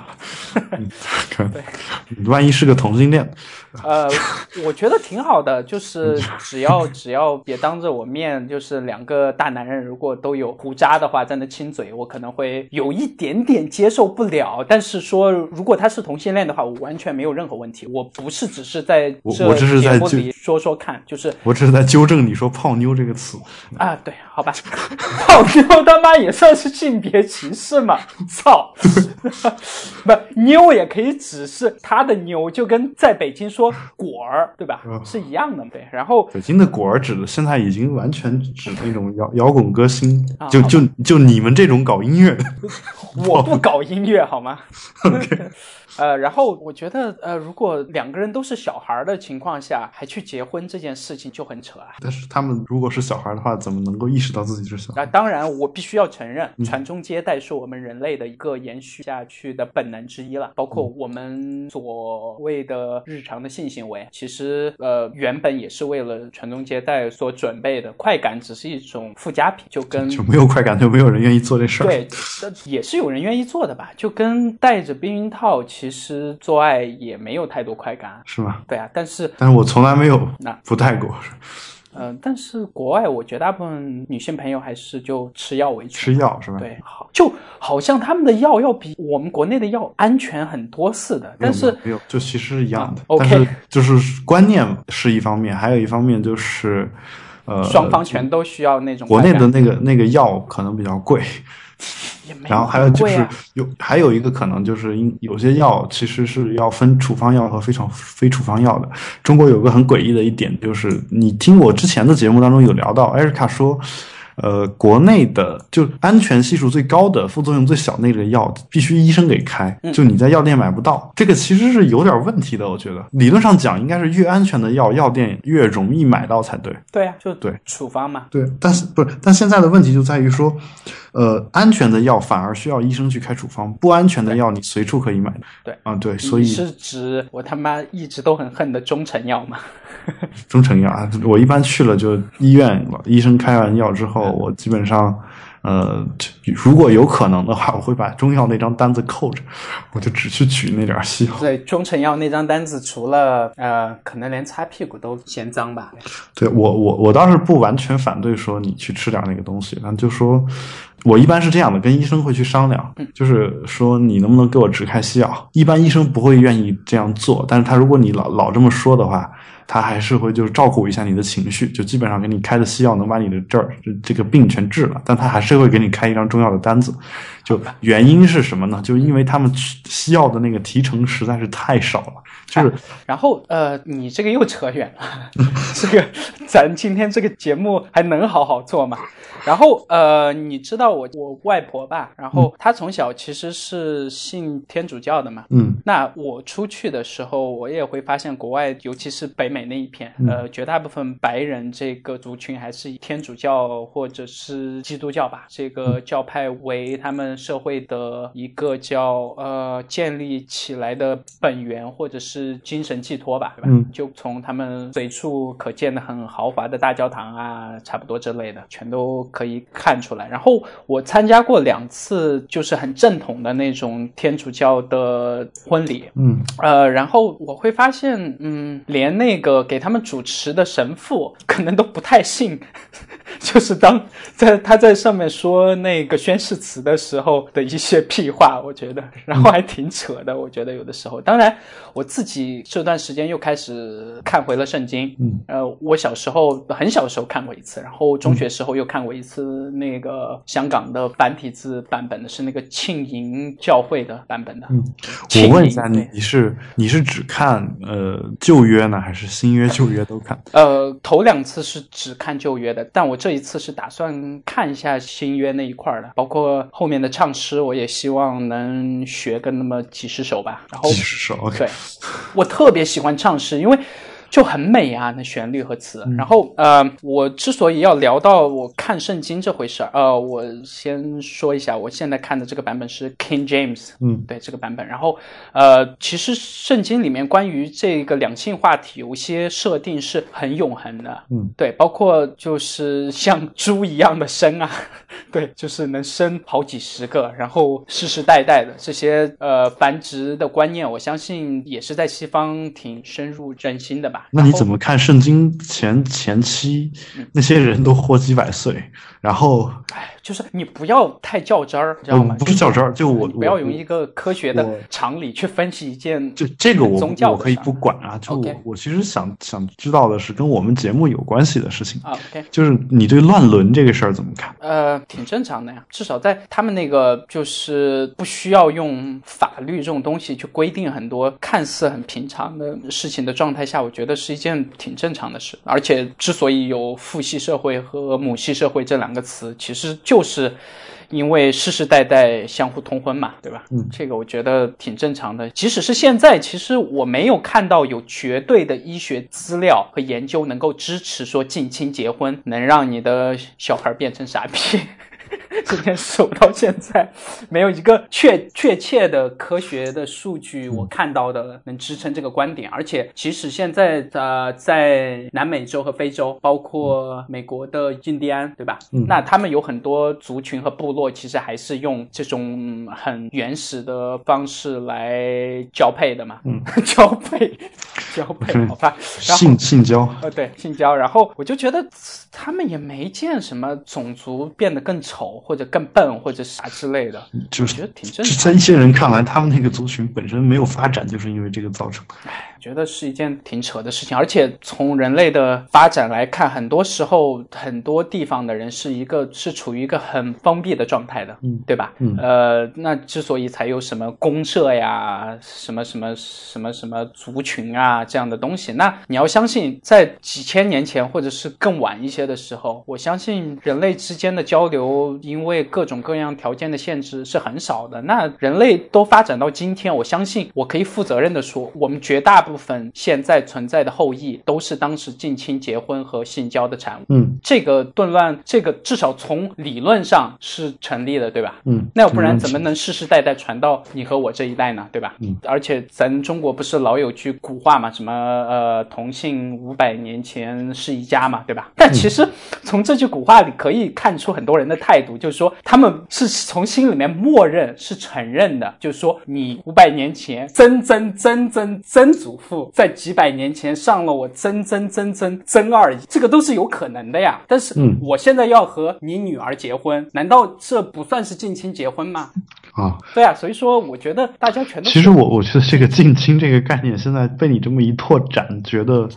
对，万一是个同性恋，我觉得挺好的，就是只要别当着我面，就是两个大男人如果都有胡渣的话，在那亲嘴，我可能会有一点点接受不了。但是说，如果他是同性恋的话，我完全没有任何问题。我不是只是在这节目里说说看，就是我只是在纠正你说"泡妞"这个词啊。对，好吧，泡妞他妈也算是性别歧视嘛？操！不，妞也可以只是他的妞，就跟在北京说果儿，对吧，是一样的。对，然后北京的果儿指的现在已经完全指那种 摇滚歌星，就你们这种搞音乐的。我不搞音乐好吗？ OK， 然后我觉得如果两个人都是小孩的情况下还去结婚这件事情就很扯啊。但是他们如果是小孩的话，怎么能够意识到自己是小孩？当然我必须要承认，传宗接代是我们人类的一个延续下去的本能之一了，包括我们所谓的日常的性行为，其实原本也是为了传宗接代所准备的，快感只是一种附加品，就没有快感就没有人愿意做这事儿。对，也是有人愿意做的吧，就跟戴着避孕套其实做爱也没有太多快感，是吗？对啊，但是我从来没有不戴过。但是国外我觉得大部分女性朋友还是就吃药为主。吃药是吧？对，就好像他们的药要比我们国内的药安全很多似的，但是没有，就其实是一样的。OK， 但是就是观念是一方面，还有一方面就是双方全都需要那种快感。国内的那个药可能比较贵。然后还有就是还有一个可能就是有些药其实是要分处方药和非处方药的。中国有个很诡异的一点，就是你听我之前的节目当中有聊到 Erika 说国内的就安全系数最高的副作用最小那个药必须医生给开，就你在药店买不到，这个其实是有点问题的。我觉得理论上讲应该是越安全的药，药店越容易买到才对。对啊，就对处方嘛。对，但现在的问题就在于说安全的药反而需要医生去开处方，不安全的药你随处可以买。对啊，对，所以你是指我他妈一直都很恨的中成药吗？中成药啊，我一般去了就医院，医生开完药之后，我基本上如果有可能的话，我会把中药那张单子扣着，我就只去取那点西药。对，中成药那张单子除了可能连擦屁股都嫌脏吧。对，我倒是不完全反对说你去吃点那个东西，但就说我一般是这样的，跟医生会去商量，就是说你能不能给我只开西药。一般医生不会愿意这样做，但是他如果你老这么说的话，他还是会就是照顾一下你的情绪，就基本上给你开的西药能把你的这个病全治了，但他还是会给你开一张中药的单子，就原因是什么呢？就是因为他们西药的那个提成实在是太少了，就是、然后你这个又扯远了这个咱今天这个节目还能好好做吗？然后你知道我外婆吧，然后她从小其实是信天主教的嘛，嗯，那我出去的时候我也会发现国外尤其是北美那一片、绝大部分白人这个族群还是以天主教或者是基督教吧这个教派为他们社会的一个叫建立起来的本源或者是精神寄托吧，对吧、就从他们随处可见的很豪华的大教堂啊差不多之类的全都可以看出来。然后我参加过2次就是很正统的那种天主教的婚礼，然后我会发现连那个给他们主持的神父可能都不太信就是当他在上面说那个宣誓词的时候的一些屁话，我觉得然后还挺扯的，我觉得有的时候。当然我自己这段时间又开始看回了圣经，我小时候很小时候看过一次，然后中学时候又看过一次那个香港的繁体字版本的，是那个庆盈教会的版本的。我问一下你是只看旧约呢还是新约旧约都看？头2次是只看旧约的，但我这一次是打算看一下新约那一块的，包括后面的唱诗我也希望能学个那么几十首吧。然后几十首、okay、对，我特别喜欢唱诗，因为就很美啊那旋律和词。然后我之所以要聊到我看圣经这回事儿，我先说一下我现在看的这个版本是 King James， 对这个版本。然后其实圣经里面关于这个两性话题有些设定是很永恒的，对，包括就是像猪一样的生啊，对，就是能生好几十个，然后世世代代的这些繁殖的观念，我相信也是在西方挺深入人心的吧。那你怎么看圣经前期那些人都活几百岁，然后就是你不要太较真儿，知道吗？不是较真儿，就我不要用一个科学的常理去分析一件就这个我可以不管啊。就我其实想知道的是跟我们节目有关系的事情，就是你对乱伦这个事儿怎么看？挺正常的呀，至少在他们那个就是不需要用法律这种东西去规定很多看似很平常的事情的状态下，我觉得是一件挺正常的事。而且之所以有父系社会和母系社会这2个词，其实就是因为世世代代相互通婚嘛，对吧？这个我觉得挺正常的。即使是现在，其实我没有看到有绝对的医学资料和研究能够支持说近亲结婚能让你的小孩变成傻逼这件事我到现在没有一个确切的科学的数据我看到的能支撑这个观点。而且其实现在在南美洲和非洲，包括美国的印第安，对吧？那他们有很多族群和部落其实还是用这种很原始的方式来交配的嘛，交配好吧，性交对性交。然后我就觉得他们也没见什么种族变得更丑或者更笨或者啥之类的，就是觉得挺正常的。在一些人看来，他们那个族群本身没有发展，就是因为这个造成的。觉得是一件挺扯的事情。而且从人类的发展来看，很多时候很多地方的人是处于一个很封闭的状态的，对吧？那之所以才有什么公社呀、什么族群啊这样的东西。那你要相信，在几千年前或者是更晚一些的时候，我相信人类之间的交流，因为各种各样条件的限制是很少的。那人类都发展到今天，我相信我可以负责任的说，我们绝大部分现在存在的后裔都是当时近亲结婚和性交的产物。这个混乱，这个至少从理论上是成立的，对吧？那要不然怎么能世世代代传到你和我这一代呢，对吧？而且咱中国不是老有句古话嘛，什么同性500年前是一家嘛，对吧？但其实从这句古话里可以看出很多人的态度，就是说他们是从心里面默认是承认的，就是说你500年前曾祖首富在几百年前上了我曾二姨，这个都是有可能的呀。但是我现在要和你女儿结婚，难道这不算是近亲结婚吗？啊，对啊，所以说我觉得大家全都，其实我觉得这个近亲这个概念现在被你这么一拓展，觉得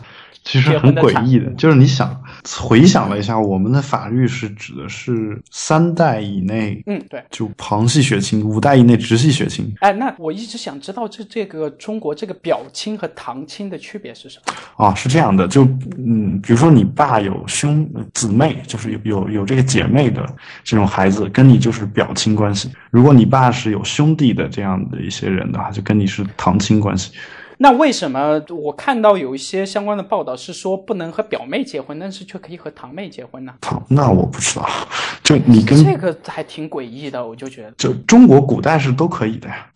其实很诡异的，就是你想回想了一下，我们的法律是指的是3代以内，对，就旁系血亲，5代以内直系血亲。哎，那我一直想知道这个中国这个表亲和堂亲的区别是什么？啊，是这样的，就比如说你爸有兄姊妹，就是有这个姐妹的这种孩子，跟你就是表亲关系；如果你爸是有兄弟的这样的一些人的话，就跟你是堂亲关系。那为什么我看到有一些相关的报道是说不能和表妹结婚，但是却可以和堂妹结婚呢？那我不知道，就你跟这个还挺诡异的，我就觉得，就中国古代是都可以的呀。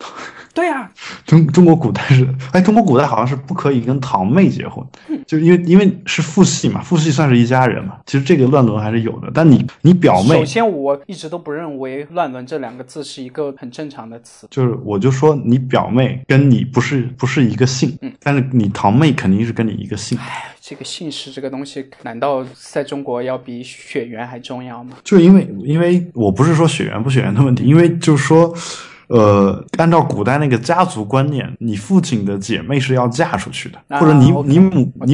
对啊，中国古代是，中国古代好像是不可以跟堂妹结婚，就因为是父系嘛，父系算是一家人嘛。其实这个乱伦还是有的，但你表妹，首先我一直都不认为乱伦这两个字是一个很正常的词，就是我就说你表妹跟你不是一个。但是你堂妹肯定是跟你一个姓。这个姓氏这个东西难道在中国要比血缘还重要吗？就因为我不是说血缘不血缘的问题，因为就是说按照古代那个家族观念，你父亲的姐妹是要嫁出去的，或者你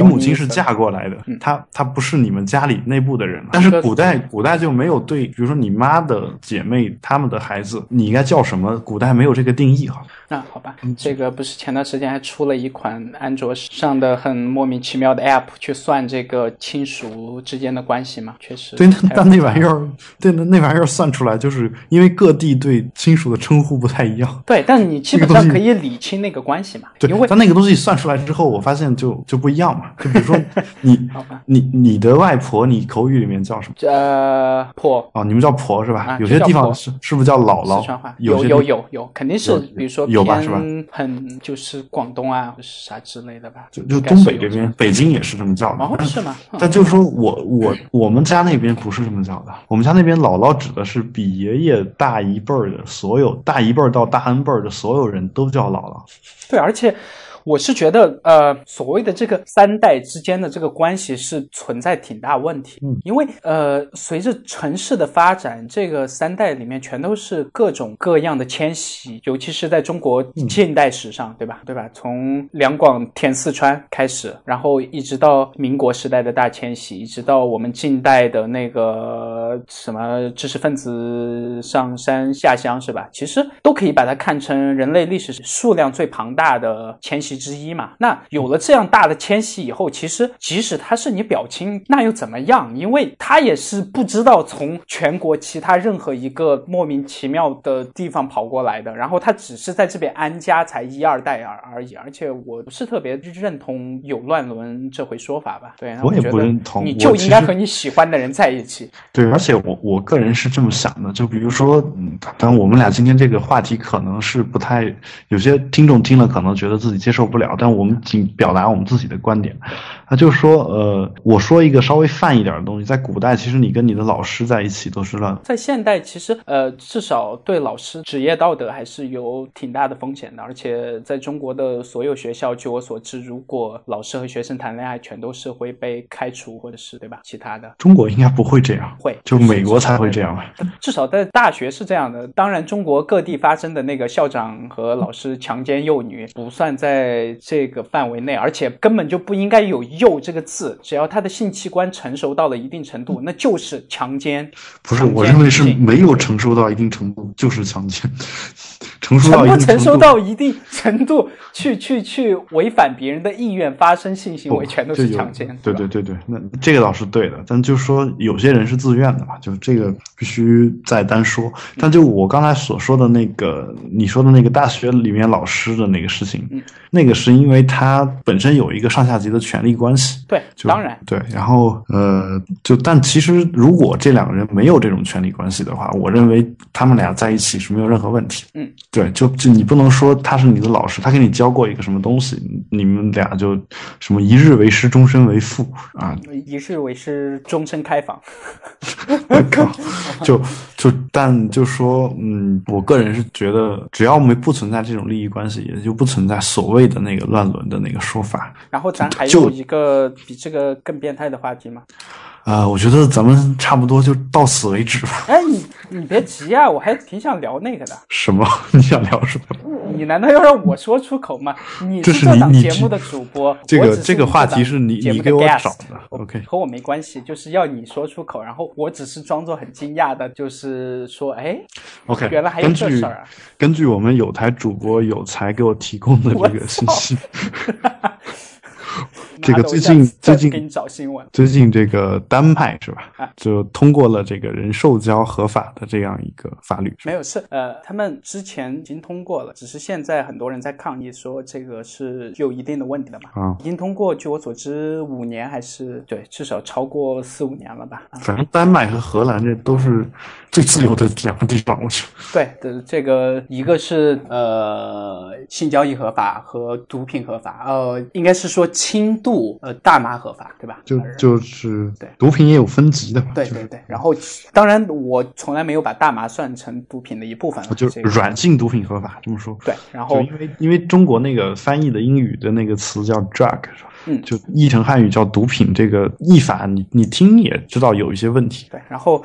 母亲是嫁过来的，她不是你们家里内部的人。但是古代就没有对，比如说你妈的姐妹他们的孩子，你应该叫什么？古代没有这个定义哈。那好吧，这个不是前段时间还出了一款安卓上的很莫名其妙的 app 去算这个亲属之间的关系吗？确实，对，但那玩意儿算出来，就是因为各地对亲属的称呼不太一样。对，但你基本上可以理清那个关系嘛。对，因为但那个东西算出来之后，我发现就不一样嘛。就比如说你的外婆，你口语里面叫什么？婆。哦，你们叫婆是吧？啊，有些地方是不是叫姥姥？四川话有，肯定是，比如说有吧是吧？很就是广东啊，就是啥之类的吧。就东北这边，北京也是这么叫的。哦，是吗？但就是说我们家那边不是这么叫的。我们家那边姥姥指的是比爷爷大一辈的所有大一辈到大 N 辈的所有人都叫姥姥。对，而且我是觉得所谓的这个3代之间的这个关系是存在挺大问题，因为随着城市的发展，这个3代里面全都是各种各样的迁徙，尤其是在中国近代史上，对吧，从两广填四川开始，然后一直到民国时代的大迁徙，一直到我们近代的那个什么知识分子上山下乡，是吧？其实都可以把它看成人类历史数量最庞大的迁徙之一嘛。那有了这样大的迁徙以后，其实即使他是你表亲，那又怎么样？因为他也是不知道从全国其他任何一个莫名其妙的地方跑过来的，然后他只是在这边安家才1、2代而已。而且我不是特别认同有乱伦这回说法吧。对，我也不认同，你就应该和你喜欢的人在一起。对，而且我个人是这么想的，就比如说当然我们俩今天这个话题可能是不太，有些听众听了可能觉得自己接受不了，但我们仅表达我们自己的观点。那就是说我说一个稍微泛一点的东西，在古代其实你跟你的老师在一起都是乱，在现代其实至少对老师职业道德还是有挺大的风险的。而且在中国的所有学校，据我所知，如果老师和学生谈恋爱，全都是会被开除，或者是对吧其他的。中国应该不会这样，会就美国才会这样吧。至少在大学是这样的。当然中国各地发生的那个校长和老师强奸幼女不算在这个范围内，而且根本就不应该有幼这个字，只要他的性器官成熟到了一定程度，那就是强奸。不是，我认为是没有成熟到一定程度就是强奸，成熟到一定程度去违反别人的意愿发生性行为，全都是强奸。对，那这个倒是对的，但就是说有些人是自愿的嘛，就这个必须再单说。但就我刚才所说的那个，你说的那个大学里面老师的那个事情，那个是因为他本身有一个上下级的权力关系。对，当然对。然后但其实如果这两个人没有这种权力关系的话，我认为他们俩在一起是没有任何问题。对。对，就你不能说他是你的老师，他给你教过一个什么东西，你们俩就什么一日为师，终身为父啊！一日为师，终身开房。但就说，我个人是觉得，只要没不存在这种利益关系，也就不存在所谓的那个乱伦的那个说法。然后咱还有一个比这个更变态的话题吗？我觉得咱们差不多就到此为止吧。哎，你别急啊，我还挺想聊那个的。什么？你想聊什么？你难道要让我说出口吗？你是这档节目的主播，这个话题是你给我找的 ，OK， 和我没关系，就是要你说出口，然后我只是装作很惊讶的，就是说，哎 ，OK， 原来还有这事儿啊！根据我们有台主播有才给我提供的这个信息。这个最近给你找新闻，最近这个丹麦是吧、啊？就通过了这个人兽交合法的这样一个法律，没有是他们之前已经通过了，只是现在很多人在抗议说这个是有一定的问题的嘛。啊，已经通过，据我所知5年还是对，至少超过4-5年了吧。反正丹麦和荷兰这都是最自由的两个地方，我觉得。对，这个一个是性交易合法和毒品合法，应该是说轻度。大麻合法对吧？就是对毒品也有分级的嘛。对对对，然后当然我从来没有把大麻算成毒品的一部分，就是软性毒品合法这么说。对，然后因为中国那个翻译的英语的那个词叫 drug， 就译成汉语叫毒品，这个译法你听也知道有一些问题。对，然后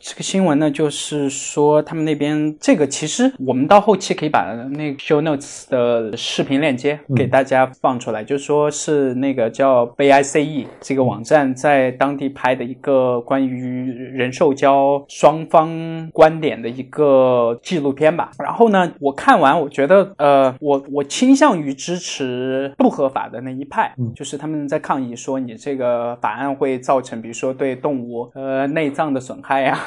这个新闻呢，就是说他们那边这个，其实我们到后期可以把那个 show notes 的视频链接给大家放出来，就是说是那个叫 VICE 这个网站在当地拍的一个关于人兽交双方观点的一个纪录片吧。然后呢，我看完我觉得我倾向于支持不合法的那一派，就是他们在抗议说你这个法案会造成比如说对动物内脏的损害呀、啊！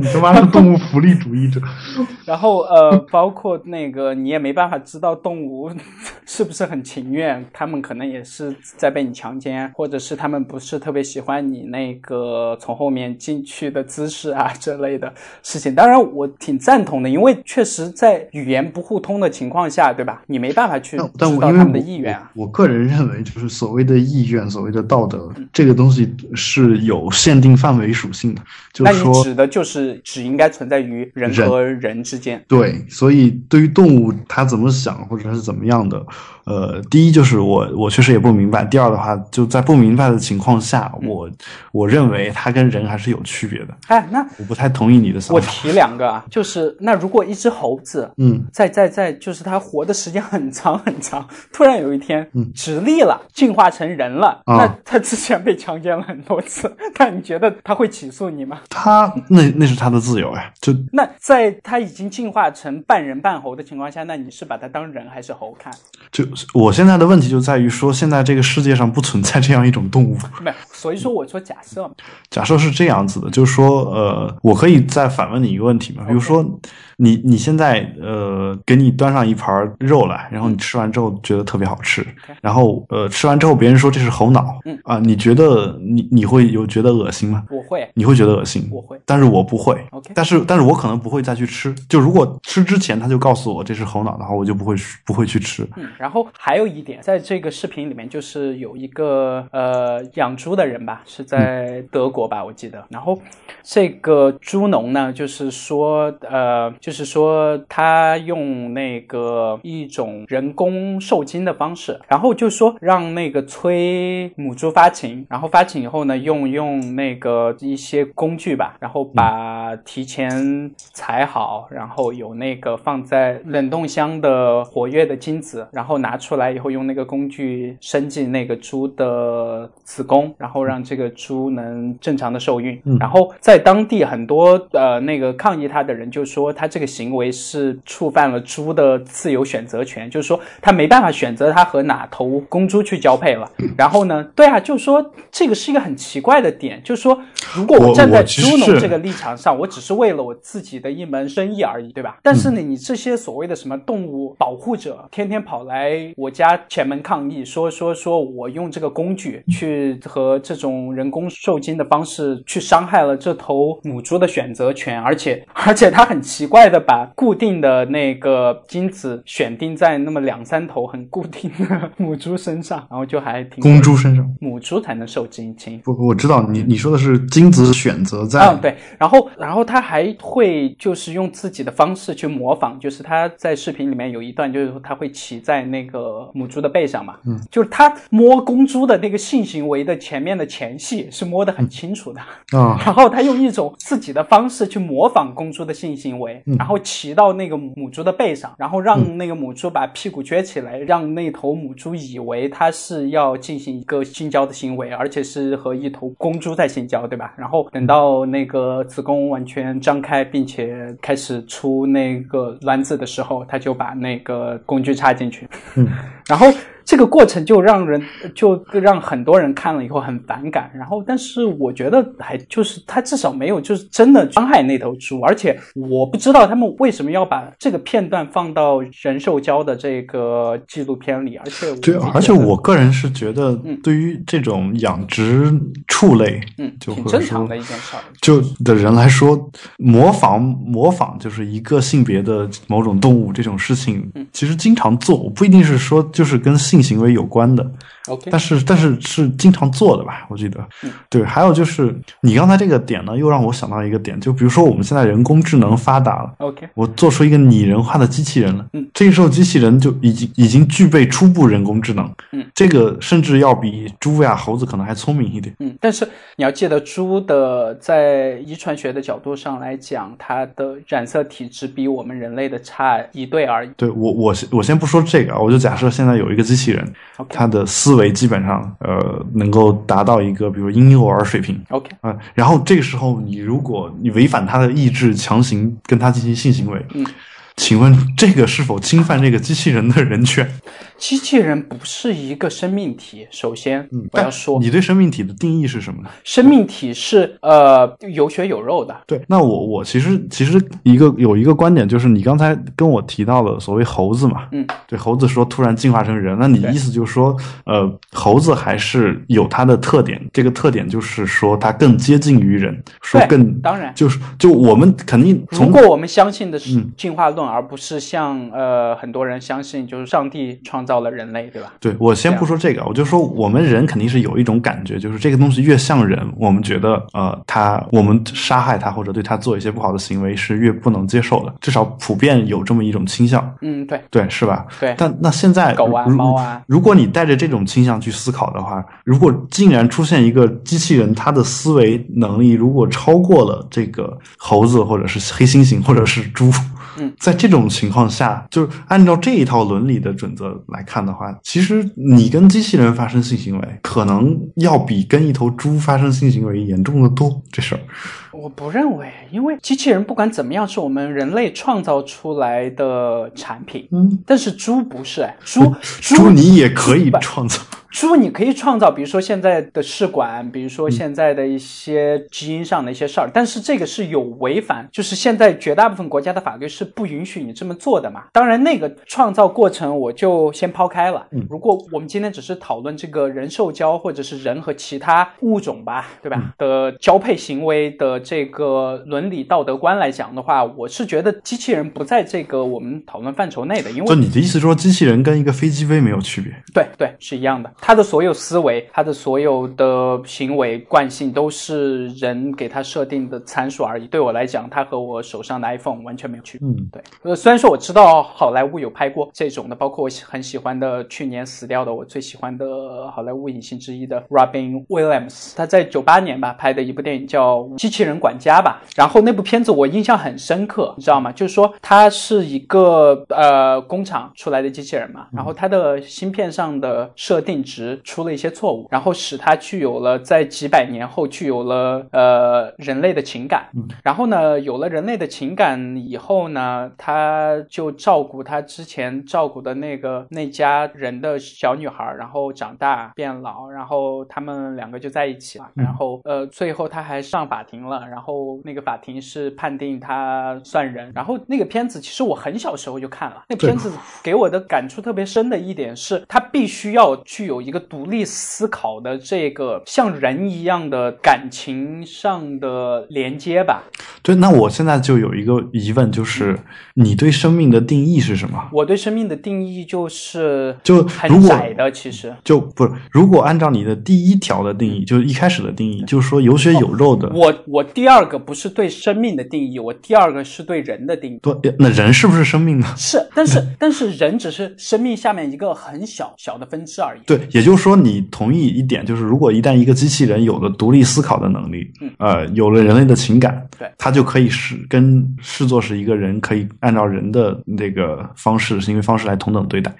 你他妈的动物福利主义者。然后包括那个你也没办法知道动物是不是很情愿，他们可能也是在被你强奸，或者是他们不是特别喜欢你那个从后面进去的姿势啊这类的事情。当然我挺赞同的，因为确实在语言不互通的情况下，对吧，你没办法去知道他们的意愿啊。我个人认为就是所谓的意愿，所谓的道德、这个东西是有限定范围属性的，就是说就是只应该存在于人和人之间。对，所以对于动物它怎么想或者是怎么样的，第一就是我确实也不明白，第二的话就在不明白的情况下，我认为它跟人还是有区别的。哎，那我不太同意你的想法。我提两个啊，就是那如果一只猴子，在就是它活的时间很长很长，突然有一天直立了，进化成人了，那它之前被强奸了很多次，但你觉得它会起诉你吗？它那是他的自由呀、哎，就那在他已经进化成半人半猴的情况下，那你是把他当人还是猴看？就我现在的问题就在于说，现在这个世界上不存在这样一种动物，没有，所以说我说假设嘛，假设是这样子的，就是说我可以再反问你一个问题嘛，比如说你现在给你端上一盘肉来，然后你吃完之后觉得特别好吃，然后吃完之后别人说这是猴脑，你觉得你会有觉得恶心吗？我会，你会觉得恶心，我会，但是我不会，但是我可能不会再去吃。就如果吃之前他就告诉我这是猴脑的话，我就不会去吃。然后还有一点，在这个视频里面就是有一个养猪的人吧，是在德国吧，我记得。然后这个猪农呢，就是说他用那个一种人工受精的方式，然后就说让那个催母猪发情，然后发情以后呢，用那个一些工具吧，然后把提前采好，然后有那个放在冷冻箱的活跃的精子，然后拿出来以后用那个工具伸进那个猪的子宫，然后让这个猪能正常的受孕。然后在当地很多那个抗议他的人就说他这个行为是触犯犯了猪的自由选择权，就是说他没办法选择他和哪头公猪去交配了。然后呢，对啊，就是说这个是一个很奇怪的点，就是说如果我站在猪农这个立场上，我只是为了我自己的一门生意而已，对吧？但是呢，你这些所谓的什么动物保护者，天天跑来我家前门抗议，说我用这个工具去和这种人工受精的方式去伤害了这头母猪的选择权，而且它很奇怪的把固定的那个精子选定在那么2-3头很固定的母猪身上，然后就还挺公猪身上，母猪才能受精。不，我知道你说的是精子选择在对，然后他还会就是用自己的方式去模仿，就是他在视频里面有一段就是他会骑在那个母猪的背上嘛，就是他摸公猪的那个性行为的前面的前戏是摸得很清楚的，然后他用一种自己的方式去模仿公猪的性行为，然后骑到那个母猪的背上，然后让那个母猪把屁股撅起来，让那头母猪以为他是要进行一个性交的行为，而且是和一头公猪在性交，对吧？然后等到那个子宫完全张开并且开始出那个卵子的时候，他就把那个工具插进去，然后这个过程就让很多人看了以后很反感。然后但是我觉得还就是他至少没有就是真的伤害那头猪，而且我不知道他们为什么要把这个片段放到人兽交的这个纪录片里，而且我个人是觉得对于这种养殖畜类就挺正常的一件事，就的人来说模仿就是一个性别的某种动物这种事情其实经常做，不一定是说就是跟性行为有关的，okay. 但是是经常做的吧，我记得。对，还有就是你刚才这个点呢，又让我想到一个点，就比如说我们现在人工智能发达了，okay. 我做出一个拟人化的机器人了，这个时候机器人就已经具备初步人工智能，这个甚至要比猪呀猴子可能还聪明一点。但是你要记得，猪的在遗传学的角度上来讲，它的染色体只比我们人类的差1对而已。对，我先不说这个，我就假设现在有一个机器人，okay. 它的思维基本上能够达到一个比如婴幼儿水平 OK、然后这个时候如果你违反他的意志强行跟他进行性行为，请问这个是否侵犯这个机器人的人权？机器人不是一个生命体，首先我要说，你对生命体的定义是什么呢？生命体是有血有肉的。对，那我其实有一个观点，就是你刚才跟我提到了所谓猴子嘛，对，猴子说突然进化成人，那你意思就是说猴子还是有它的特点，这个特点就是说它更接近于人，说更当然就是就我们肯定如果我们相信的是进化论，而不是像很多人相信就是上帝创造了人类，对吧？对，我先不说这个，我就说我们人肯定是有一种感觉，就是这个东西越像人，我们觉得我们杀害他或者对他做一些不好的行为是越不能接受的，至少普遍有这么一种倾向。对对，是吧？对。但那现在狗啊猫啊，如果你带着这种倾向去思考的话，如果竟然出现一个机器人，他的思维能力如果超过了这个猴子或者是黑猩猩或者是猪，在这种情况下，就是按照这一套伦理的准则来看的话，其实你跟机器人发生性行为可能要比跟一头猪发生性行为严重的多，这事儿我不认为，因为机器人不管怎么样是我们人类创造出来的产品，但是猪不是，猪你也可以创造，猪你可以创造，比如说现在的试管，比如说现在的一些基因上的一些事儿，但是这个是有违反，就是现在绝大部分国家的法律是不允许你这么做的嘛。当然那个创造过程我就先抛开了，如果我们今天只是讨论这个人兽交或者是人和其他物种吧，对吧，的交配行为的这个伦理道德观来讲的话，我是觉得机器人不在这个我们讨论范畴内的，因为就你的意思说机器人跟一个飞机飞没有区别？对对，是一样的，他的所有思维，他的所有的行为惯性都是人给他设定的参数而已。对我来讲，他和我手上的 iPhone 完全没有区别。对，虽然说我知道好莱坞有拍过这种的，包括我很喜欢的去年死掉的我最喜欢的好莱坞影星之一的 Robin Williams， 他在98年吧拍的一部电影叫《机器人人管家吧。然后那部片子我印象很深刻，你知道吗？就是说他是一个工厂出来的机器人嘛，然后他的芯片上的设定值出了一些错误，然后使他具有了在几百年后具有了人类的情感。然后呢，有了人类的情感以后呢，他就照顾他之前照顾的那家人的小女孩，然后长大变老，然后他们两个就在一起了。然后最后他还上法庭了，然后那个法庭是判定他算人。然后那个片子其实我很小时候就看了，那片子给我的感触特别深的一点是，他必须要具有一个独立思考的这个像人一样的感情上的连接吧。对，那我现在就有一个疑问，就是你对生命的定义是什么？我对生命的定义就是很窄的，其实就不是。如果按照你的第一条的定义，就是一开始的定义，就是说有血有肉的。我第二个不是对生命的定义，我第二个是对人的定义。对，那人是不是生命呢？是，但是人只是生命下面一个很小的分支而已。对，也就是说你同意一点，就是如果一旦一个机器人有了独立思考的能力，有了人类的情感，对，它就可以视作是一个人，可以按照人的那个方式行为方式来同等对待。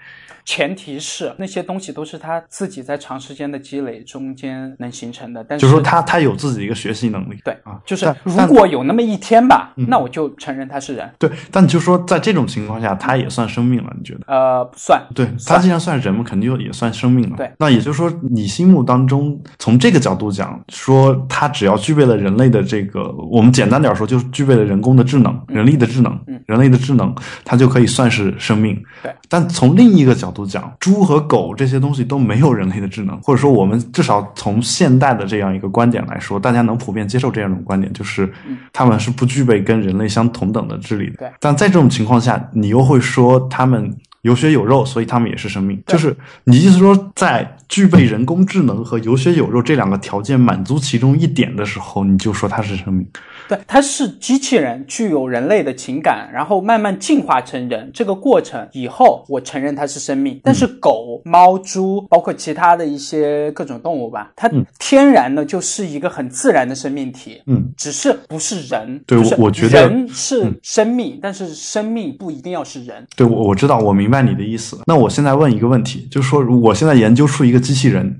前提是那些东西都是他自己在长时间的积累中间能形成的，但是就是说他有自己一个学习能力。对啊，就是如果有那么一天吧，那我就承认他是人。对，但就说在这种情况下，他也算生命了，你觉得？不算。对，他既然算人，肯定也算生命了。对，那也就是说，你心目当中从这个角度讲，说他只要具备了人类的这个，我们简单点说，就是具备了人工的智能、人类的智能，他就可以算是生命。对，但从另一个角度。猪和狗这些东西都没有人类的智能，或者说我们至少从现代的这样一个观点来说，大家能普遍接受这样一种观点，就是他们是不具备跟人类相同等的智力的。但在这种情况下，你又会说他们有血有肉，所以他们也是生命。就是你意思说，在具备人工智能和有血有肉这两个条件满足其中一点的时候，你就说它是生命。对，它是机器人，具有人类的情感，然后慢慢进化成人，这个过程以后我承认它是生命。但是狗、猫、猪包括其他的一些各种动物吧，它天然的就是一个很自然的生命体。只是不是人。对，就是、我觉得人是生命，但是生命不一定要是人。对，我知道，我明白你的意思。那我现在问一个问题，就是说我现在研究出一个机器人，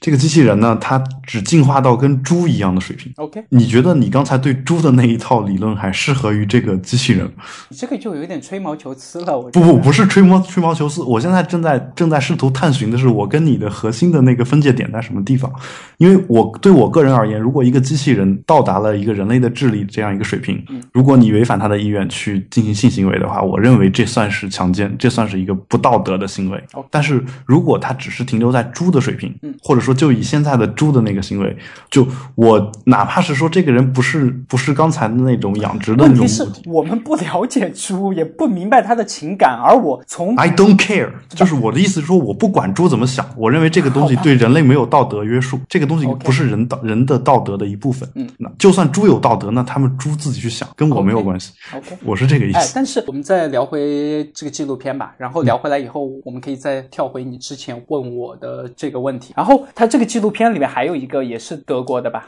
这个机器人呢，它只进化到跟猪一样的水平。OK， 你觉得你刚才对猪的那一套理论还适合于这个机器人？你这个就有点吹毛求疵了。我不是吹毛求疵，我现在正在试图探寻的是我跟你的核心的那个分界点在什么地方。因为对我个人而言，如果一个机器人到达了一个人类的智力这样一个水平，如果你违反他的意愿去进行性行为的话，我认为这算是强奸，这算是一个不道德的行为。Okay. 但是如果他只是停留在猪的水平，或者说就以现在的猪的那个行为，就我哪怕是说这个人不是刚才的那种养殖的那种问题，是我们不了解猪，也不明白他的情感，而我从 I don't care， 就是我的意思是说我不管猪怎么想，我认为这个东西对人类没有道德约束，这个东西不是人的道德的一部分。那就算猪有道德，那他们猪自己去想，跟我没有关系。Okay. 我是这个意思。但是我们再聊回这个纪录片吧，然后聊回来以后，我们可以再跳回你之前问我的这个问题。然后他这个纪录片里面还有一个也是德国的吧，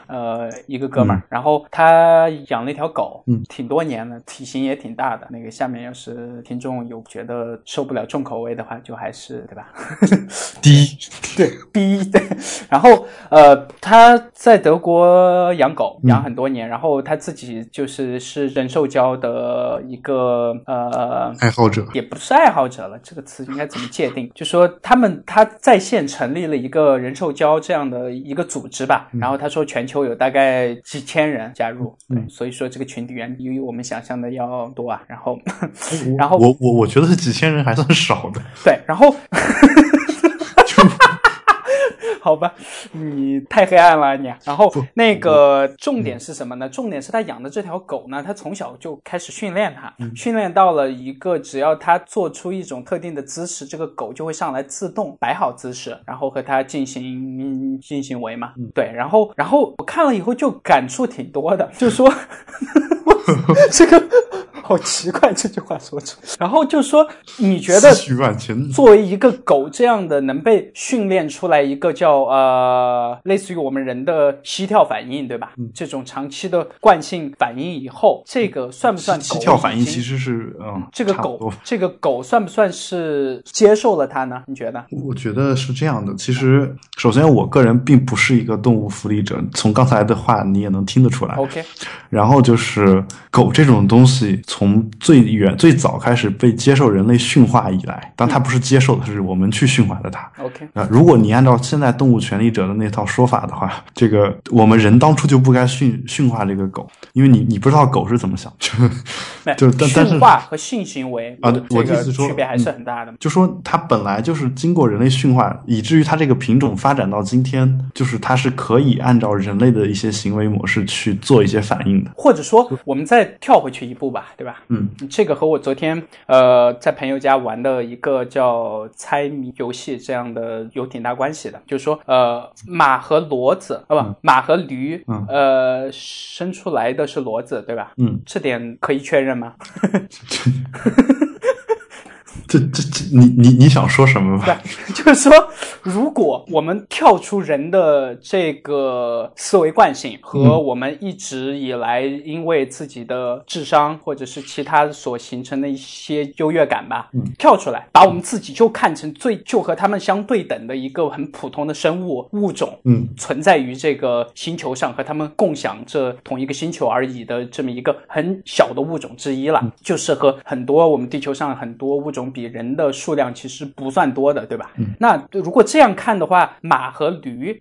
一个哥们儿，然后他养了一条狗，挺多年了，体型也挺大的。那个下面要是听众有觉得受不了重口味的话，就还是对吧？对。然后他在德国养狗，养很多年，然后他自己就是人兽交的一个爱好者，也不是爱好者了，这个词应该怎么界定？就说他在线成立了一个人兽交这样的一个组织吧，然后他说全球有大概几千人加入，对，所以说这个群体远比我们想象的要多啊。然后我觉得是几千人还算少的，对，然后好吧，你太黑暗了你。然后那个重点是什么呢？重点是他养的这条狗呢，他从小就开始训练它，训练到了一个只要他做出一种特定的姿势，这个狗就会上来自动摆好姿势，然后和他进行为嘛。对，然后我看了以后就感触挺多的，就说这个好奇怪这句话说出。然后就说你觉得作为一个狗这样的能被训练出来一个叫类似于我们人的膝跳反应对吧、嗯、这种长期的惯性反应以后，这个算不算狗膝跳反应其实是、这个狗算不算是接受了它呢？你觉得？我觉得是这样的，其实首先我个人并不是一个动物福利者，从刚才的话你也能听得出来 OK。 然后就是狗这种东西从最早开始被接受人类驯化以来，但它不是接受的，是我们去驯化的它 OK、如果你按照现在动物权利者的那套说法的话，这个我们人当初就不该驯化这个狗，因为你不知道狗是怎么想就驯化和性行为啊，我的意思说区别还是很大的、就说它本来就是经过人类驯化，以至于它这个品种发展到今天，就是它是可以按照人类的一些行为模式去做一些反应的。或者说我们再跳回去一步吧，对吧？嗯，这个和我昨天在朋友家玩的一个叫猜谜游戏这样的有挺大关系的，就是说马和骡子马和驴、生出来的是骡子对吧？嗯，这点可以确认吗？这你想说什么吧？就是说如果我们跳出人的这个思维惯性和我们一直以来因为自己的智商或者是其他所形成的一些优越感吧、跳出来把我们自己就看成就和他们相对等的一个很普通的生物物种、存在于这个星球上和他们共享这同一个星球而已的这么一个很小的物种之一了、就是和很多我们地球上很多物种比人的数量其实不算多的对吧、那如果这样看的话，马和驴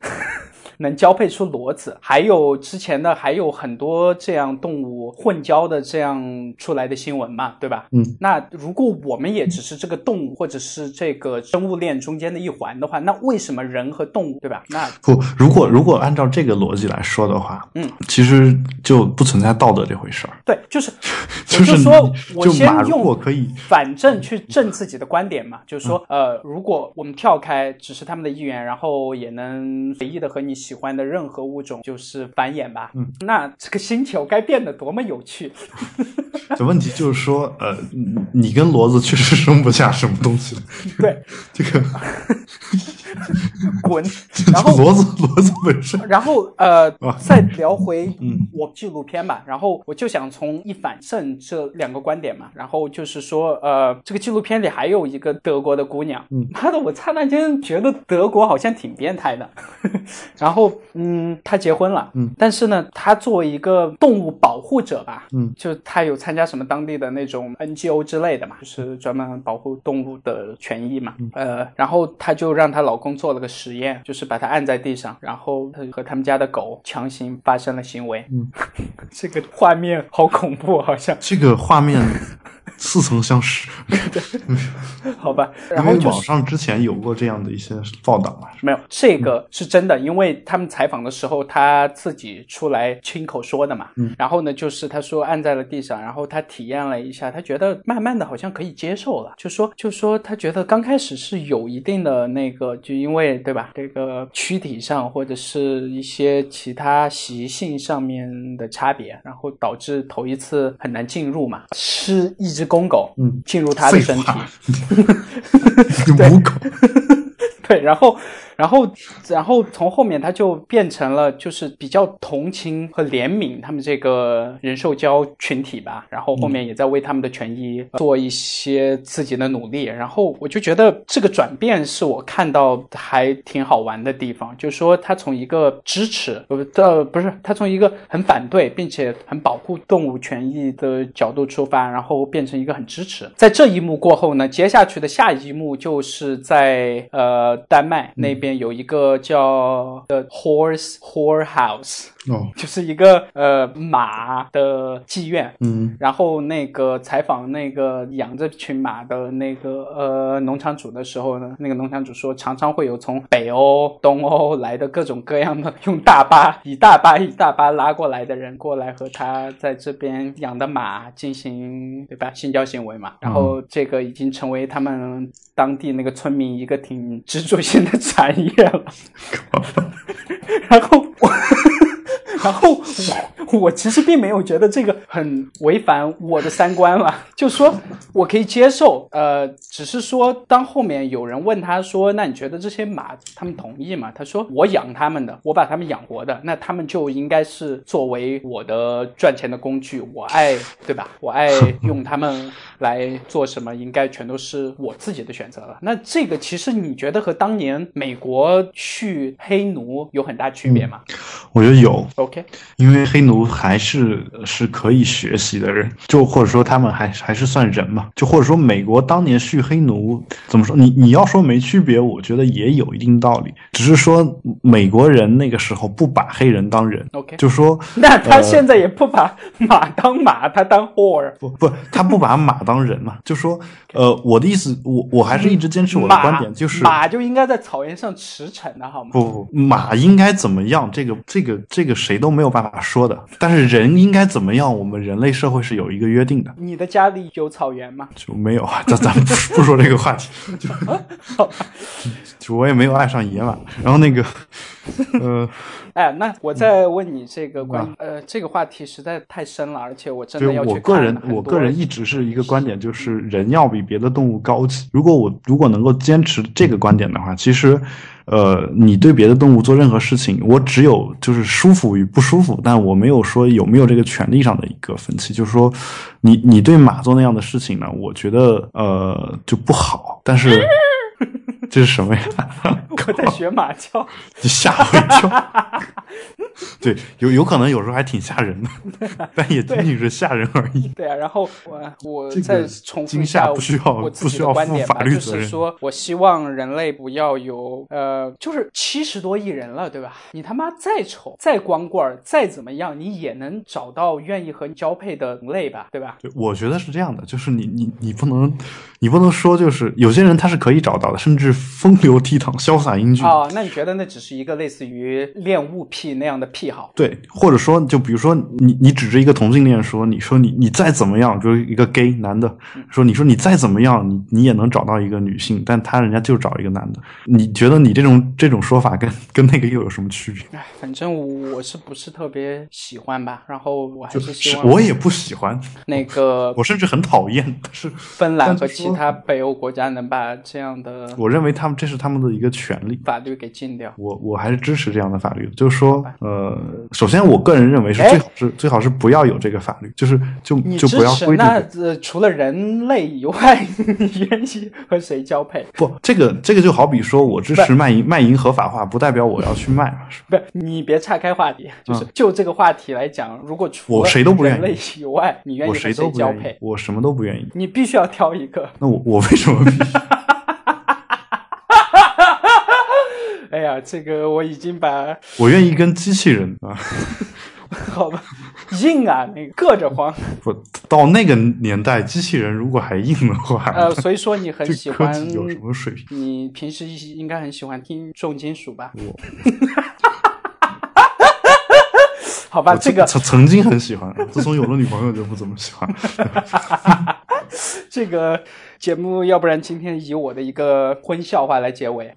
能交配出骡子，还有之前的还有很多这样动物混交的这样出来的新闻嘛对吧？那如果我们也只是这个动物或者是这个生物链中间的一环的话，那为什么人和动物对吧？那不，如果按照这个逻辑来说的话，其实就不存在道德这回事儿。对，就是说我先用反正去证自己的观点嘛，就是说如果我们跳开只是他们的意愿，然后也能随意的和你喜欢的任何物种就是繁衍吧、那这个星球该变得多么有趣这问题就是说你跟骡子确实生不下什么东西了。对，这个滚。然后骡子本身。然后再聊回我纪录片吧、然后我就想从一反胜这两个观点嘛，然后就是说这个纪录片里还有一个德国的姑娘，妈的，我刹那间觉得德国好像挺变态的然后她结婚了，但是呢她作为一个动物保护者吧，就她有参加什么当地的那种 NGO 之类的嘛，就是专门保护动物的权益嘛，然后她就让她老公做了个实验，就是把她按在地上，然后和他们家的狗强行发生了行为。这个画面好恐怖，好像这个画面似曾相识好吧，然后、网上之前有过这样的一些报道嘛？没有，这个是真的，因为他们采访的时候他自己出来亲口说的嘛。然后呢就是他说按在了地上，然后他体验了一下，他觉得慢慢的好像可以接受了，就说他觉得刚开始是有一定的那个，就因为对吧，这个躯体上或者是一些其他习性上面的差别，然后导致头一次很难进入嘛，是一只公狗进入他的身体母狗对，然后从后面他就变成了就是比较同情和怜悯他们这个人兽交群体吧，然后后面也在为他们的权益做一些自己的努力。然后我就觉得这个转变是我看到还挺好玩的地方，就是说他从一个支持不是，他从一个很反对并且很保护动物权益的角度出发，然后变成一个很支持。在这一幕过后呢，接下去的下一幕就是在丹麦那边有一个叫 The Horse Whorehouse，就是一个马的妓院。然后那个采访那个养这群马的那个农场主的时候呢，那个农场主说常常会有从北欧东欧来的各种各样的用一大巴拉过来的人过来和他在这边养的马进行对吧性交行为嘛。然后这个已经成为他们当地那个村民一个挺支柱性的产业了然后我其实并没有觉得这个很违反我的三观了，就说我可以接受，只是说当后面有人问他说那你觉得这些马他们同意吗，他说我养他们的，我把他们养活的，那他们就应该是作为我的赚钱的工具，我爱，对吧，我爱用他们来做什么应该全都是我自己的选择了。那这个其实你觉得和当年美国去黑奴有很大区别吗？我觉得有 OK， 因为黑奴还是可以学习的人，就或者说他们还是算人嘛，就或者说美国当年去黑奴怎么说，你要说没区别我觉得也有一定道理，只是说美国人那个时候不把黑人当人 OK， 就说那他现在也不把马当马，他当 whore， 不他不把马当人嘛，就说我的意思我还是一直坚持我的观点，就是马就应该在草原上驰骋的好吗，不马应该怎么样这个谁都没有办法说的，但是人应该怎么样我们人类社会是有一个约定的。你的家里有草原吗？就没有啊，咱们 不说这个话题，就我也没有爱上野马，然后那个哎，那我再问你这个关于这个话题实在太深了，而且我真的要去看很多。我个人一直是一个观点，就是人要比别的动物高级。如果能够坚持这个观点的话，其实你对别的动物做任何事情，我只有就是舒服与不舒服，但我没有说有没有这个权利上的一个分歧，就是说你对马做那样的事情呢，我觉得就不好，但是这是什么呀？我在学马叫，你吓我一跳。对，有可能有时候还挺吓人的，但也仅仅是吓人而已。对啊，然后我再重复一下，这个、不需要负法律责任。就是说我希望人类不要有就是70多亿人了，对吧？你他妈再丑、再光棍、再怎么样，你也能找到愿意和你交配的同类吧，对吧？我觉得是这样的，就是你不能说，就是有些人他是可以找到的，甚至风流倜傥、潇洒英俊。哦，那你觉得那只是一个类似于恋物癖那样的癖好？对，或者说，就比如说你指着一个同性恋说，你说你再怎么样，比如一个 gay 男的，说你说你再怎么样，你也能找到一个女性，但人家就找一个男的，你觉得你这种说法跟那个又有什么区别？哎，反正我是不是特别喜欢吧？然后我还是希望我也不喜欢那个，我甚至很讨厌。但是芬兰和其他北欧国家能把这样的，我认为他们这是他们的一个权利，法律给禁掉。我还是支持这样的法律，就是说，首先我个人认为是最好是不要有这个法律，就是就不要规定。那除了人类以外，你愿意和谁交配？不，这个就好比说我支持卖淫合法化，不代表我要去卖。不是，你别岔开话题，就是就这个话题来讲，如果除了人类以外，你愿意和谁交配？我什么都不愿意。你必须要挑一个。那我为什么必须？哎呀，这个我已经把我愿意跟机器人啊。好吧，硬啊，那个硌着慌。不到那个年代，机器人如果还硬的话，所以说你很喜欢科技有什么水平？你平时应该很喜欢听重金属吧？我好吧，这个曾经很喜欢，自从有了女朋友就不怎么喜欢。这个节目要不然今天以我的一个荤笑话来结尾。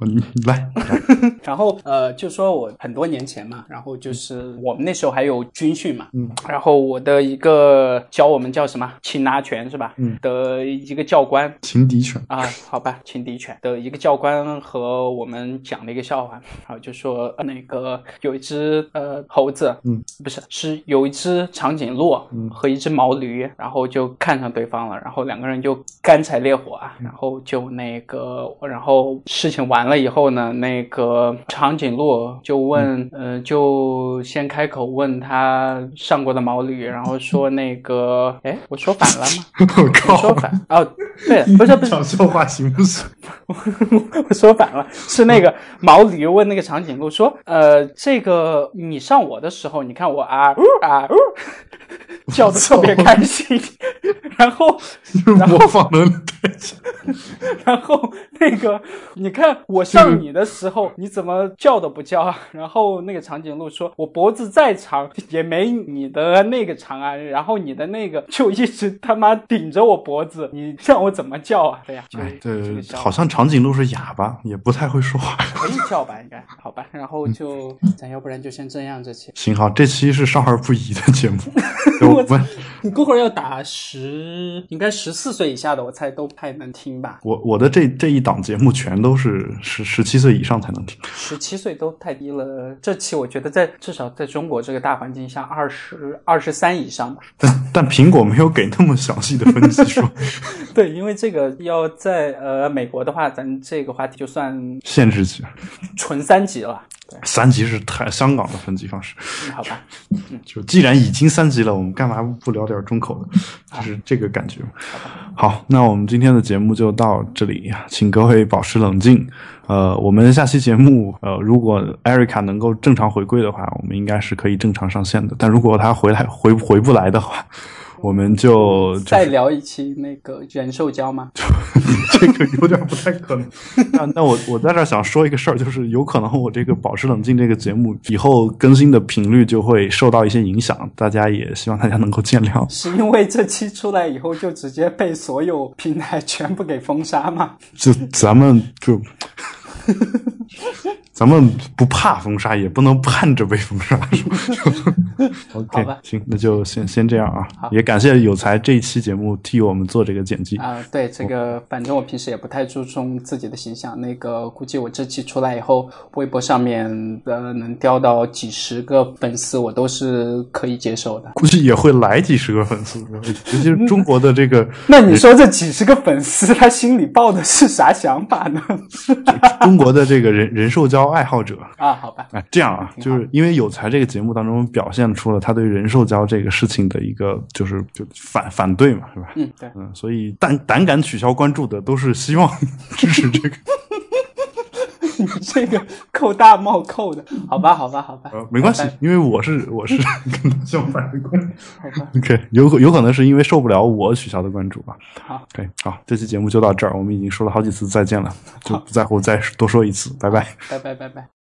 来然后就说我很多年前嘛，然后就是我们那时候还有军训嘛，然后我的一个教我们叫什么擒拿拳是吧，的一个教官，擒敌拳啊，好吧，擒敌拳的一个教官和我们讲了一个笑话，然后就说那个有一只猴子，是有一只长颈鹿和一只毛驴，然后就看上对方了，然后两个人就干柴烈火啊，然后就那个，然后事情完了以后呢，那个长颈鹿就问就先开口问他上过的毛驴，然后说那个我说反了吗？我说反哦，对，不是讲笑话行不行？我说反了，是那个毛驴问那个长颈鹿说这个你上我的时候，你看我啊叫得特别开心，然后模仿的太像，然后那个你看我上你的时候你怎么叫都不叫啊，然后那个长颈鹿说我脖子再长也没你的那个长啊，然后你的那个就一直他妈顶着我脖子，你让我怎么叫啊？对呀、啊哎，对，这个、好像长颈鹿是哑巴，也不太会说话，可以叫吧应该，好吧，然后就、咱要不然就先这样这期。行好，这期是少儿不宜的节目。我们你过会儿要打应该14岁以下的，我猜都不太能听吧。我的这一档节目全都是17岁以上才能听，17岁都太低了。这期我觉得至少在中国这个大环境下，23以上吧。但苹果没有给那么详细的分析说。对，因为这个要在美国的话，咱这个话题就算限制级，纯3级了。3级是香港的分级方式、好吧、就既然已经3级了，我们干嘛不聊点中口的，就是这个感觉、好，那我们今天的节目就到这里，请各位保持冷静，我们下期节目如果 Erika 能够正常回归的话，我们应该是可以正常上线的，但如果她回不来的话，我们就再聊一期那个人兽交吗？这个有点不太可能。那我在这想说一个事儿，就是有可能我这个保持冷静这个节目以后更新的频率就会受到一些影响，大家也希望大家能够见谅。是因为这期出来以后就直接被所有平台全部给封杀吗？就咱们不怕封杀，也不能盼着被封杀。OK， 行，那就先这样啊。也感谢有才这一期节目替我们做这个剪辑啊。对，这个反正我平时也不太注重自己的形象，那个估计我这期出来以后，微博上面能掉到几十个粉丝，我都是可以接受的。估计也会来几十个粉丝，尤其是中国的这个。那你说这几十个粉丝，他心里抱的是啥想法呢？中国的这个人兽交爱好者啊，好吧，这样啊，就是因为有才这个节目当中表现出了他对人兽交这个事情的一个就反对嘛，是吧？嗯，对，嗯，所以胆敢取消关注的都是希望支持这个。你这个扣大帽扣的，好吧、没关系，因为我是跟他相反的关系。OK， 有可能是因为受不了我取消的关注吧。好 ，OK， 好，这期节目就到这儿，我们已经说了好几次再见了，就不在乎再多说一次，拜拜，拜拜。